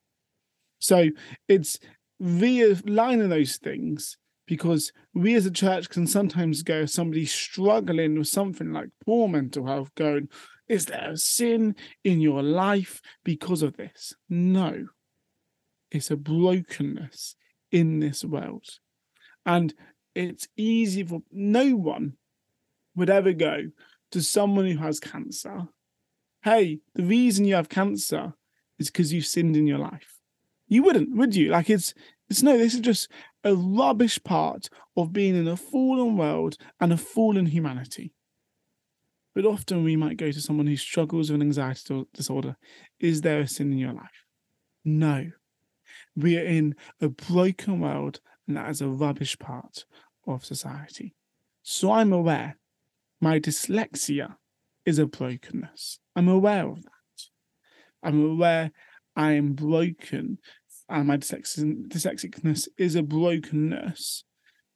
So it's realigning those things, because we as a church can sometimes go, somebody struggling with something like poor mental health, going, is there a sin in your life because of this? No, it's a brokenness in this world. And it's easy for no one would ever go to someone who has cancer, hey, the reason you have cancer is because you've sinned in your life. You wouldn't, would you? Like, it's no, this is just a rubbish part of being in a fallen world and a fallen humanity. But often we might go to someone who struggles with an anxiety disorder. Is there a sin in your life? No. We are in a broken world, and that is a rubbish part of society. So I'm aware my dyslexia is a brokenness. I'm aware of that. I'm aware I am broken, and my dyslexicness is a brokenness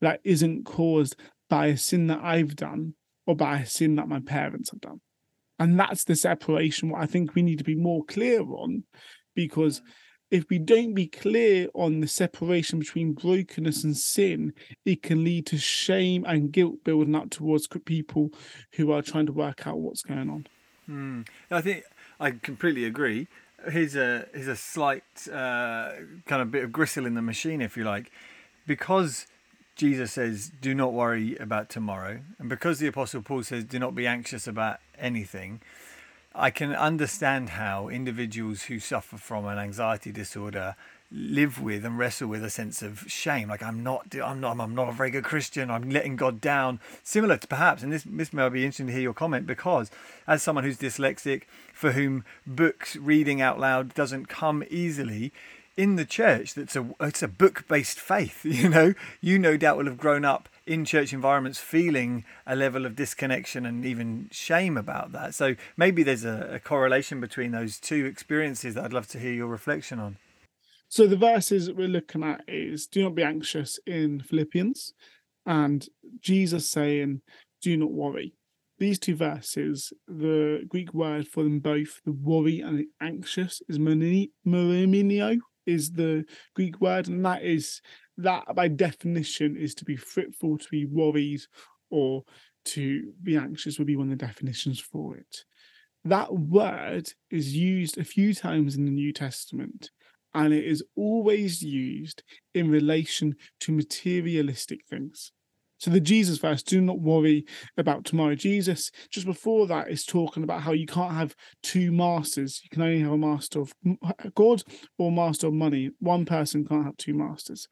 that isn't caused by a sin that I've done or by a sin that my parents have done. And that's the separation, what I think we need to be more clear on, because if we don't be clear on the separation between brokenness and sin, it can lead to shame and guilt building up towards people who are trying to work out what's going on. I think I completely agree. Here's a slight kind of bit of gristle in the machine, if you like. Because Jesus says, do not worry about tomorrow, and because the Apostle Paul says, do not be anxious about anything, I can understand how individuals who suffer from an anxiety disorder live with and wrestle with a sense of shame. Like, I'm not a very good Christian. I'm letting God down. Similar to perhaps, and this may be interesting to hear your comment, because as someone who's dyslexic, for whom books, reading out loud doesn't come easily, in the church, it's a book-based faith, you know. You no doubt will have grown up in church environments feeling a level of disconnection and even shame about that. So maybe there's a correlation between those two experiences that I'd love to hear your reflection on. So the verses that we're looking at is, do not be anxious in Philippians, and Jesus saying, do not worry. These two verses, the Greek word for them both, the worry and the anxious, is murmunio, is the Greek word, and that by definition is to be fretful, to be worried, or to be anxious would be one of the definitions for it. That word is used a few times in the New Testament, and it is always used in relation to materialistic things. So the Jesus verse, do not worry about tomorrow. Jesus, just before that, is talking about how you can't have two masters. You can only have a master of God or a master of money. One person can't have two masters.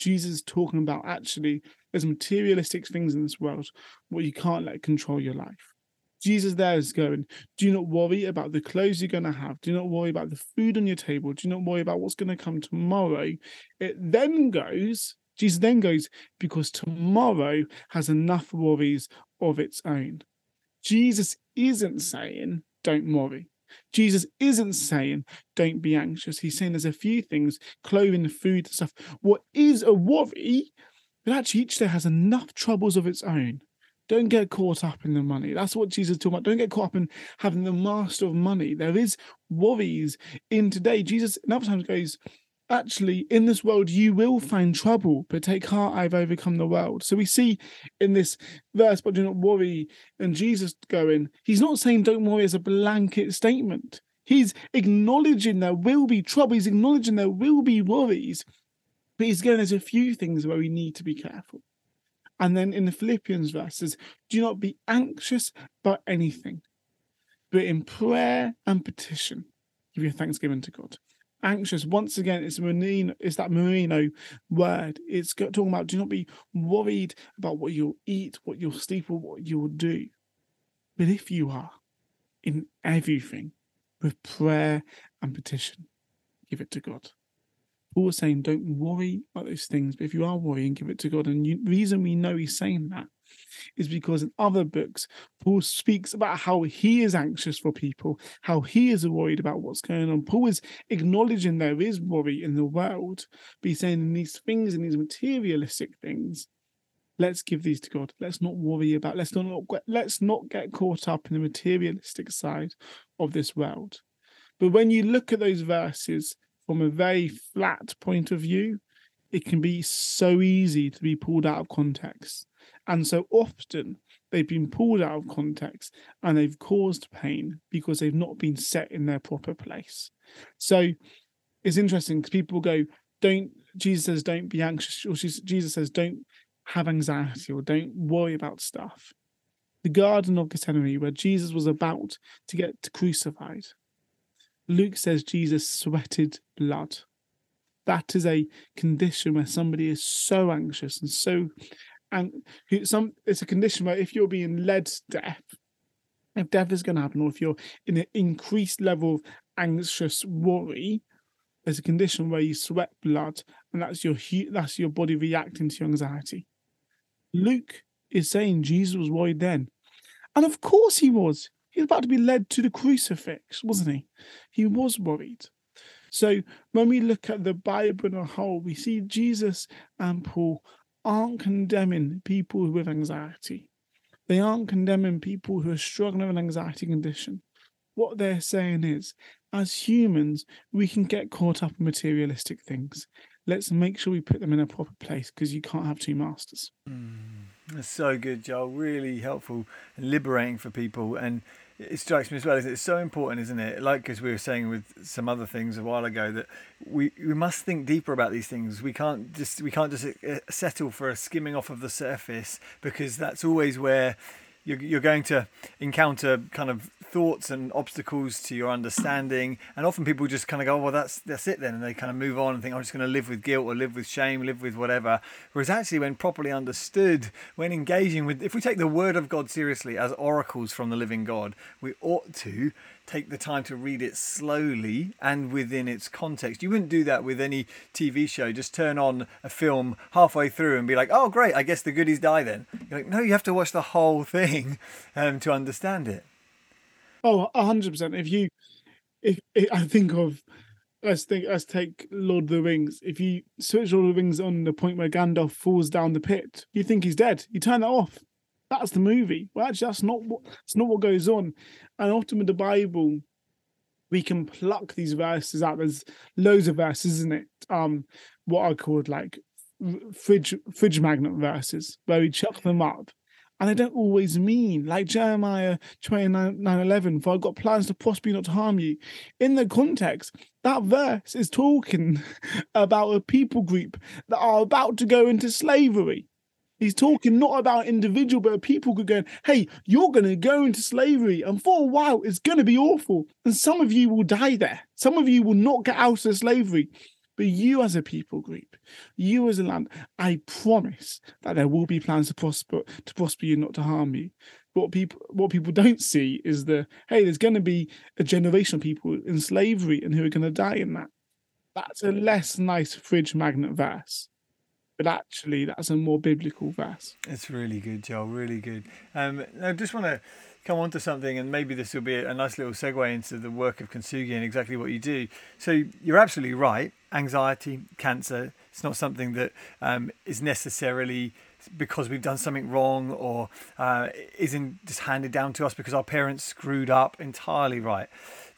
Jesus is talking about, actually, there's materialistic things in this world where you can't let control your life. Jesus there is going, do not worry about the clothes you're going to have. Do not worry about the food on your table. Do not worry about what's going to come tomorrow. Jesus then goes, because tomorrow has enough worries of its own. Jesus isn't saying, don't worry. Jesus isn't saying, don't be anxious. He's saying there's a few things, clothing, food, stuff. What is a worry, but actually each day has enough troubles of its own. Don't get caught up in the money. That's what Jesus is talking about. Don't get caught up in having the master of money. There is worries in today. Jesus, another time, goes, actually, in this world, you will find trouble, but take heart, I've overcome the world. So we see in this verse, but do not worry, and Jesus going, he's not saying don't worry as a blanket statement. He's acknowledging there will be trouble. He's acknowledging there will be worries, but he's going, there's a few things where we need to be careful. And then in the Philippians verses, do not be anxious about anything, but in prayer and petition, give your thanksgiving to God. Anxious, once again, it's that merino word. It's talking about, do not be worried about what you'll eat, what you'll sleep, or what you'll do. But if you are, in everything, with prayer and petition, give it to God. Paul was saying, don't worry about those things, but if you are worrying, give it to God. And the reason we know he's saying that is because in other books, Paul speaks about how he is anxious for people, how he is worried about what's going on. Paul is acknowledging there is worry in the world, but he's saying in these things, in these materialistic things, let's give these to God. Let's not worry about, let's not get caught up in the materialistic side of this world. But when you look at those verses from a very flat point of view, it can be so easy to be pulled out of context. And so often they've been pulled out of context and they've caused pain because they've not been set in their proper place. So it's interesting because people go, Jesus says, don't be anxious, or Jesus says, don't have anxiety, or don't worry about stuff. The Garden of Gethsemane, where Jesus was about to get crucified, Luke says Jesus sweated blood. That is a condition where somebody is so anxious and so... And it's a condition where if you're being led to death, if death is going to happen, or if you're in an increased level of anxious worry, there's a condition where you sweat blood, and that's your body reacting to your anxiety. Luke is saying Jesus was worried then. And of course he was. He was about to be led to the crucifix, wasn't he? He was worried. So when we look at the Bible in a whole, we see Jesus and Paul aren't condemning people with anxiety. They aren't condemning people who are struggling with an anxiety condition. What they're saying is, as humans, we can get caught up in materialistic things. Let's make sure we put them in a proper place, because you can't have two masters. That's so good, Joel. Really helpful and liberating for people. And It strikes me as well, isn't it? It's so important, isn't it? Like, as we were saying with some other things a while ago, that we must think deeper about these things. We can't just settle for a skimming off of the surface, because that's always where you're going to encounter kind of thoughts and obstacles to your understanding. And often people just kind of go, oh, well, that's it then, and they kind of move on and think, I'm just going to live with guilt or live with shame, live with whatever. Whereas actually, when properly understood, when engaging with, if we take the word of God seriously as oracles from the living God, we ought to take the time to read it slowly and within its context. You wouldn't do that with any TV show. Just turn on a film halfway through and be like, oh great, I guess the goodies die then. You're like, no, you have to watch the whole thing to understand it. Oh, 100%. If I think of, let's take Lord of the Rings. If you switch Lord of the Rings on the point where Gandalf falls down the pit, you think he's dead. You turn that off. That's the movie. Well, actually, that's not what goes on. And often with the Bible, we can pluck these verses out. There's loads of verses, isn't it? What are called like fridge magnet verses, where we chuck them up. And they don't always mean, like Jeremiah 29:11, for I've got plans to prosper you, not to harm you. In the context, that verse is talking about a people group that are about to go into slavery. He's talking not about individual, but a people group going, hey, you're going to go into slavery. And for a while, it's going to be awful. And some of you will die there. Some of you will not get out of slavery. But you as a people group, you as a land, I promise that there will be plans to prosper you, not to harm you. What people don't see is the, hey, there's going to be a generation of people in slavery and who are going to die in that. That's a less nice fridge magnet verse. But actually, that's a more biblical verse. It's really good, Joel, really good. I just want to come on to something, and maybe this will be a nice little segue into the work of Kintsugi and exactly what you do. So you're absolutely right. Anxiety, cancer, it's not something that is necessarily because we've done something wrong or isn't just handed down to us because our parents screwed up. Entirely right.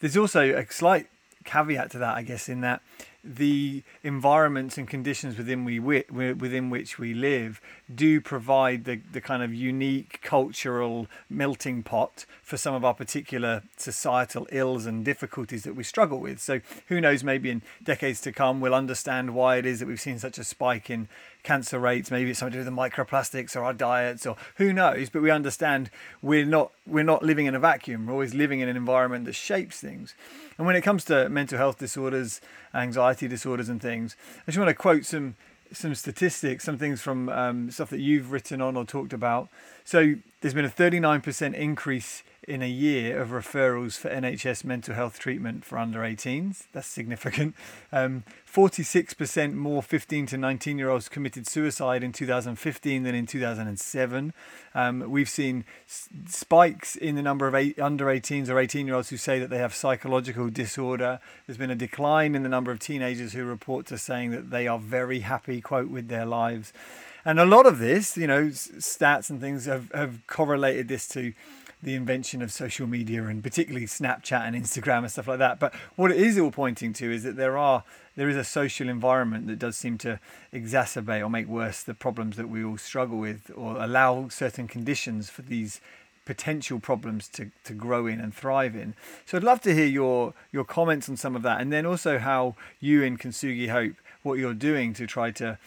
There's also a slight caveat to that, I guess, in that the environments and conditions within which we live do provide the kind of unique cultural melting pot for some of our particular societal ills and difficulties that we struggle with. So who knows, maybe in decades to come, we'll understand why it is that we've seen such a spike in cancer rates. Maybe it's something to do with the microplastics or our diets, or who knows, but we understand we're not living in a vacuum. We're always living in an environment that shapes things. And when it comes to mental health disorders, anxiety disorders and things, I just want to quote some statistics, some things from stuff that you've written on or talked about. So there's been a 39% increase in a year of referrals for NHS mental health treatment for under 18s. That's significant. 46% more 15 to 19 year olds committed suicide in 2015 than in 2007. We've seen spikes in the number of under 18s or 18 year olds who say that they have psychological disorder. There's been a decline in the number of teenagers who report to saying that they are very happy, quote, with their lives. And a lot of this, you know, stats and things have correlated this to the invention of social media, and particularly Snapchat and Instagram and stuff like that. But what it is all pointing to is that there is a social environment that does seem to exacerbate or make worse the problems that we all struggle with, or allow certain conditions for these potential problems to grow in and thrive in. So I'd love to hear your comments on some of that, and then also how you in Kintsugi Hope, what you're doing to try to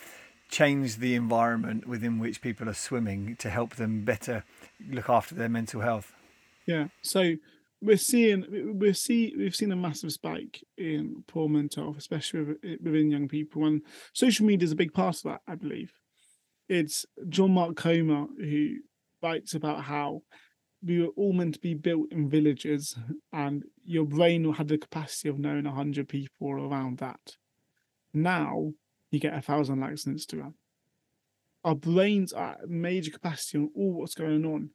change the environment within which people are swimming to help them better look after their mental health. Yeah, so we've seen a massive spike in poor mental health, especially within young people, and social media is a big part of that. I believe it's John Mark Comer who writes about how we were all meant to be built in villages, and your brain had the capacity of knowing 100 people around that. Now you get 1,000 likes on Instagram. Our brains are at major capacity on all what's going on.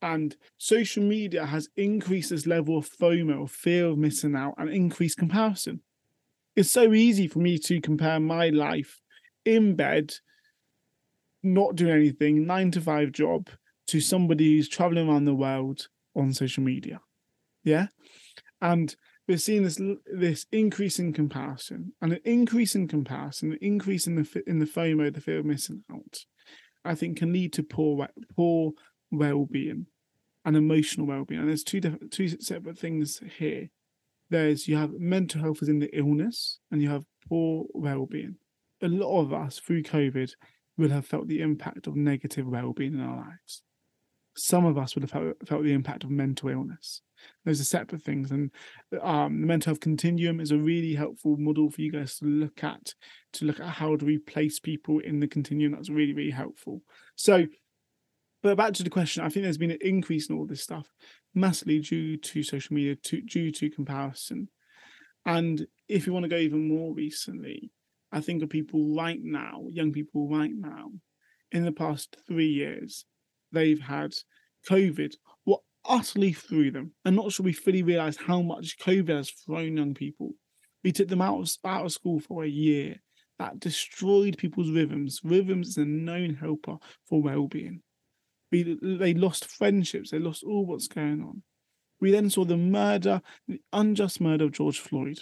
And social media has increased this level of FOMO, of fear of missing out, and increased comparison. It's so easy for me to compare my life in bed, not doing anything, 9-to-5 job, to somebody who's traveling around the world on social media. Yeah. And we're seeing this increase in comparison, and an increase in comparison, an increase in the FOMO, the fear of missing out, I think can lead to poor well-being. and emotional well-being. And there's two separate things here. There's, you have mental health as in the illness, and you have poor well-being. A lot of us through COVID will have felt the impact of negative well-being in our lives. Some of us would have felt the impact of mental illness. Those are separate things. And the mental health continuum is a really helpful model for you guys to look at, how do we place people in the continuum. That's really, really helpful. So, but back to the question, I think there's been an increase in all this stuff, massively due to social media, due to comparison. And if you want to go even more recently, I think of people right now, young people right now, in the past 3 years, they've had COVID, what utterly threw them. I'm not sure we fully realise how much COVID has thrown young people. We took them out of school for a year. That destroyed people's rhythms. Rhythms is a known helper for well-being. They lost friendships. They lost all what's going on. We then saw the unjust murder of George Floyd.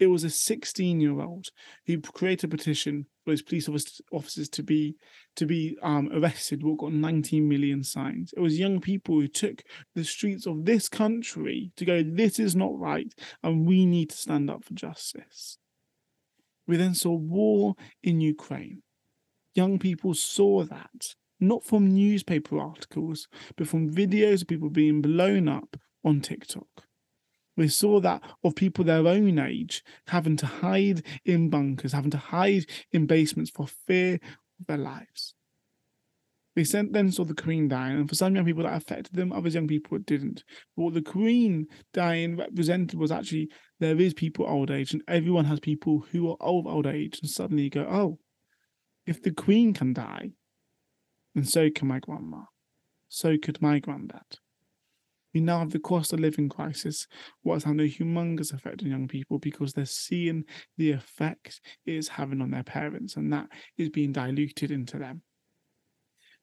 It was a 16-year-old who created a petition for his police officers to be arrested, what got 19 million signs. It was young people who took the streets of this country to go, this is not right, and we need to stand up for justice. We then saw war in Ukraine. Young people saw that, not from newspaper articles, but from videos of people being blown up on TikTok. We saw that of people their own age having to hide in bunkers, having to hide in basements for fear of their lives. They then saw the Queen dying, and for some young people that affected them, others young people it didn't. But what the Queen dying represented was actually there is people old age, and everyone has people who are of old age, and suddenly you go, oh, if the Queen can die, then so can my grandma, so could my granddad. We now have the cost of living crisis, what is having a humongous effect on young people because they're seeing the effect it is having on their parents, and that is being diluted into them.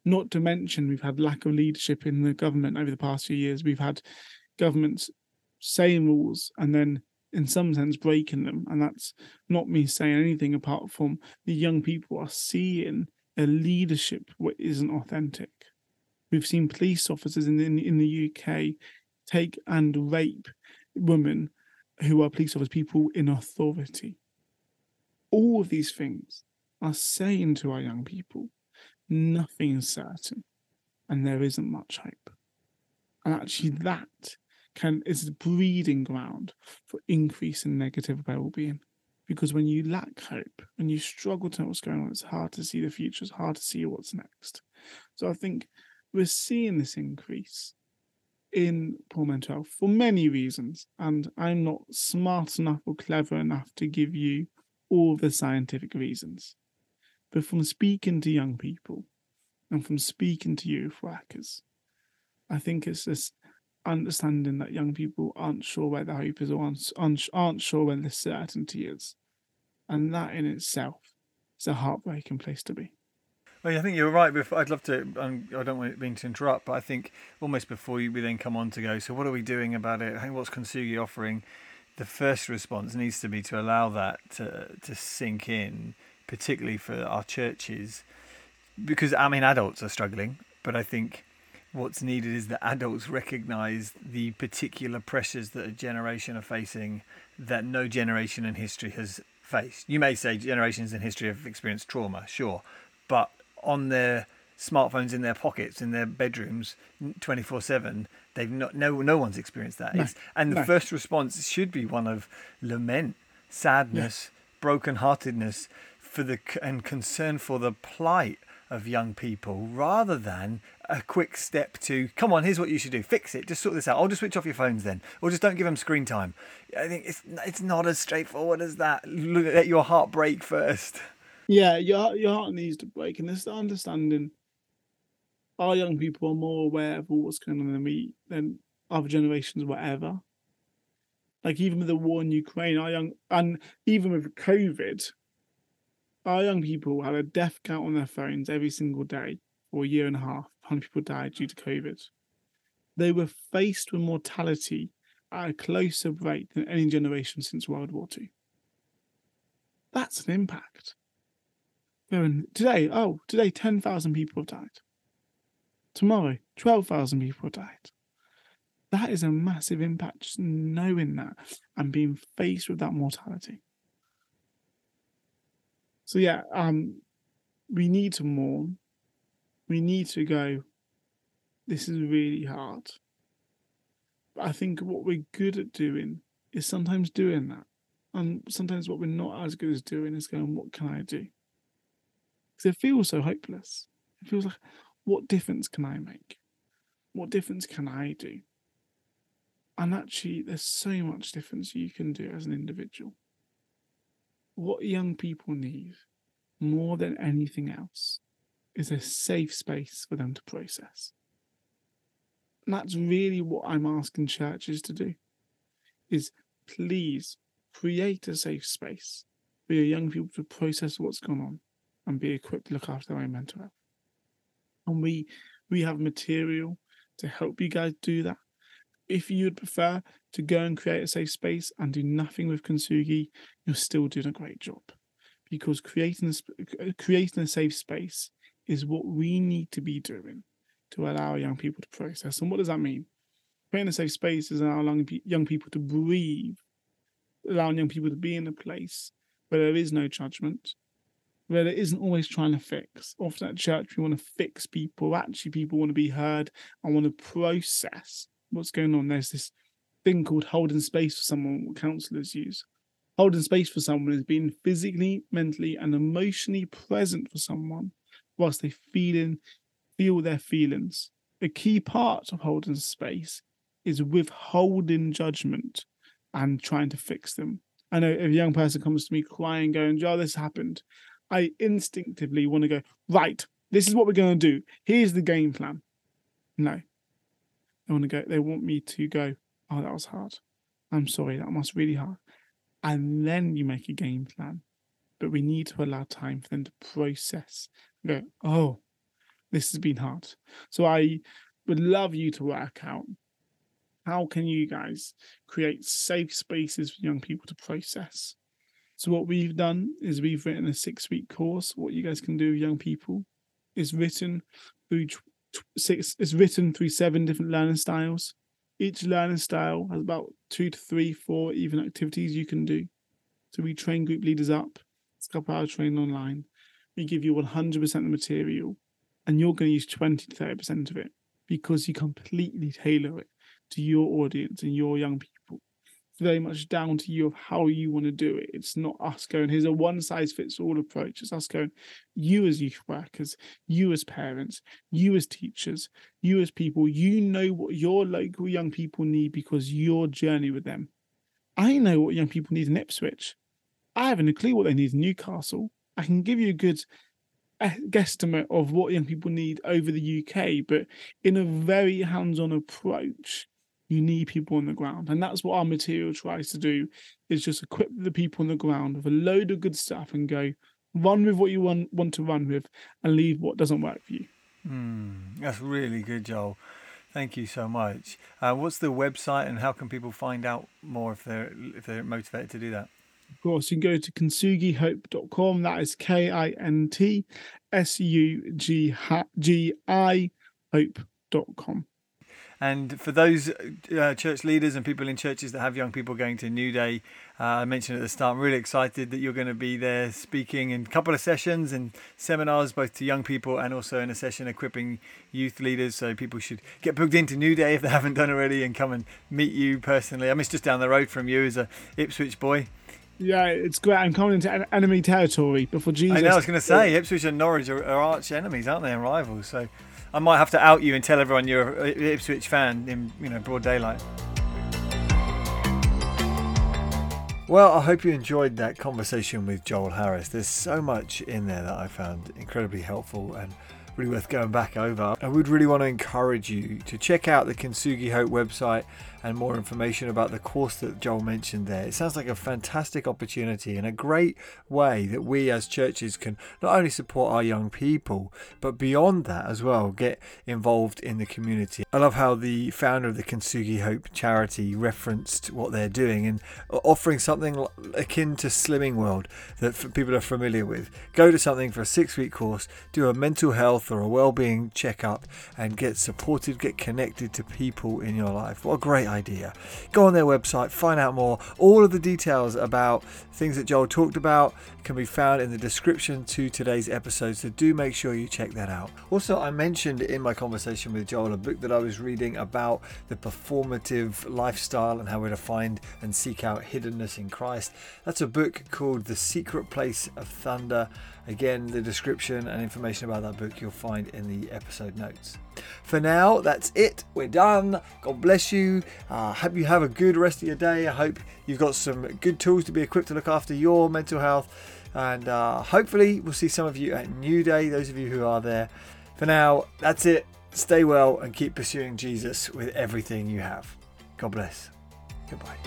Not to mention we've had lack of leadership in the government over the past few years. We've had governments saying rules and then in some sense breaking them, and that's not me saying anything apart from the young people are seeing a leadership that isn't authentic. We've seen police officers in the UK take and rape women who are police officers, people in authority. All of these things are saying to our young people, nothing is certain and there isn't much hope. And actually that is the breeding ground for increase in negative well-being. Because when you lack hope, when you struggle to know what's going on, it's hard to see the future, it's hard to see what's next. So I think we're seeing this increase in poor mental health for many reasons, and I'm not smart enough or clever enough to give you all the scientific reasons. But from speaking to young people and from speaking to youth workers, I think it's this understanding that young people aren't sure where the hope is or aren't sure where the certainty is. And that in itself is a heartbreaking place to be. Well, I think you're right. I'd love to, I don't mean to interrupt, but I think almost before we then come on to go, so what are we doing about it? I think what's Kintsugi offering? The first response needs to be to allow that to sink in, particularly for our churches, because, I mean, adults are struggling, but I think what's needed is that adults recognise the particular pressures that a generation are facing that no generation in history has faced. You may say generations in history have experienced trauma, sure, but on their smartphones, in their pockets, in their bedrooms, 24/7, they've not. No one's experienced that. No, and the first response should be one of lament, sadness, brokenheartedness, and concern for the plight of young people, rather than a quick step to come on. Here's what you should do: fix it. Just sort this out. I'll just switch off your phones then, or just don't give them screen time. I think it's not as straightforward as that. Let your heart break first. Yeah, your heart needs to break, and it's the understanding our young people are more aware of all what's going on than other generations were ever. Like even with the war in Ukraine, and even with COVID, our young people had a death count on their phones every single day for a year and a half. 100 people died due to COVID. They were faced with mortality at a closer rate than any generation since World War II. That's an impact. Today, 10,000 people have died. Tomorrow, 12,000 people have died. That is a massive impact, just knowing that and being faced with that mortality. So yeah, we need to mourn. We need to go, this is really hard. But I think what we're good at doing is sometimes doing that. And sometimes what we're not as good as doing is going, what can I do? Because it feels so hopeless. It feels like, what difference can I make? What difference can I do? And actually, there's so much difference you can do as an individual. What young people need more than anything else is a safe space for them to process. And that's really what I'm asking churches to do, is please create a safe space for your young people to process what's gone on and be equipped to look after their own mental health. And we have material to help you guys do that. If you'd prefer to go and create a safe space and do nothing with Kintsugi, you're still doing a great job. Because creating a safe space is what we need to be doing to allow young people to process. And what does that mean? Creating a safe space is allowing young people to breathe, allowing young people to be in a place where there is no judgment, where there isn't always trying to fix. Often at church, we want to fix people. Actually, people want to be heard and want to process what's going on. There's this thing called holding space for someone, what counsellors use. Holding space for someone is being physically, mentally, and emotionally present for someone whilst they feel their feelings. A key part of holding space is withholding judgment and trying to fix them. I know if a young person comes to me crying, going, Joel, this happened, I instinctively want to go, right, this is what we're going to do. Here's the game plan. No. They want me to go, oh, that was hard. I'm sorry, that was really hard. And then you make a game plan. But we need to allow time for them to process. Go, oh, this has been hard. So I would love you to work out, how can you guys create safe spaces for young people to process? So what we've done is we've written a 6-week course. What you guys can do with young people is written through 7 different learning styles. Each learning style has about 2 to 3, 4 even activities you can do. So we train group leaders up. It's a couple hour training online. We give you 100% of the material and you're going to use 20 to 30% of it because you completely tailor it to your audience and your young people. Very much down to you of how you want to do it. It's not us going, here's a one-size-fits-all approach. It's us going, you as youth workers, you as parents, you as teachers, you as people, you know what your local young people need because your journey with them. I know what young people need in Ipswich. I haven't a clue what they need in Newcastle. I can give you a good guesstimate of what young people need over the UK, but in a very hands-on approach, you need people on the ground. And that's what our material tries to do, is just equip the people on the ground with a load of good stuff and go, run with what you want to run with and leave what doesn't work for you. That's really good, Joel. Thank you so much. What's the website and how can people find out more if they're motivated to do that? Of course, you can go to kintsugihope.com. That is KINTSUGI hope.com. And for those church leaders and people in churches that have young people going to New Day, I mentioned at the start, I'm really excited that you're going to be there speaking in a couple of sessions and seminars, both to young people and also in a session equipping youth leaders. So people should get booked into New Day if they haven't done already and come and meet you personally. I mean, it's just down the road from you as a Ipswich boy. Yeah, it's great. I'm coming into enemy territory before Jesus. I know, I was going to say, Ipswich and Norwich are arch enemies, aren't they, and rivals? So I might have to out you and tell everyone you're an Ipswich fan in, you know, broad daylight. Well, I hope you enjoyed that conversation with Joel Harris. There's so much in there that I found incredibly helpful and really worth going back over. I would really want to encourage you to check out the Kintsugi Hope website and more information about the course that Joel mentioned there. It sounds like a fantastic opportunity and a great way that we as churches can not only support our young people, but beyond that as well, get involved in the community. I love how the founder of the Kintsugi Hope charity referenced what they're doing and offering something akin to Slimming World that people are familiar with. Go to something for a 6-week course, do a mental health health or a well-being checkup and get supported, get connected to people in your life. What a great idea. Go on their website, find out more. All of the details about things that Joel talked about can be found in the description to today's episode, so do make sure you check that out. Also, I mentioned in my conversation with Joel a book that I was reading about the performative lifestyle and how we're to find and seek out hiddenness in Christ. That's a book called The Secret Place of Thunder. Again, the description and information about that book you'll find in the episode notes. For now, that's it. We're done. God bless you. I hope you have a good rest of your day. I hope you've got some good tools to be equipped to look after your mental health. And hopefully we'll see some of you at New Day, those of you who are there. For now, that's it. Stay well and keep pursuing Jesus with everything you have. God bless. Goodbye.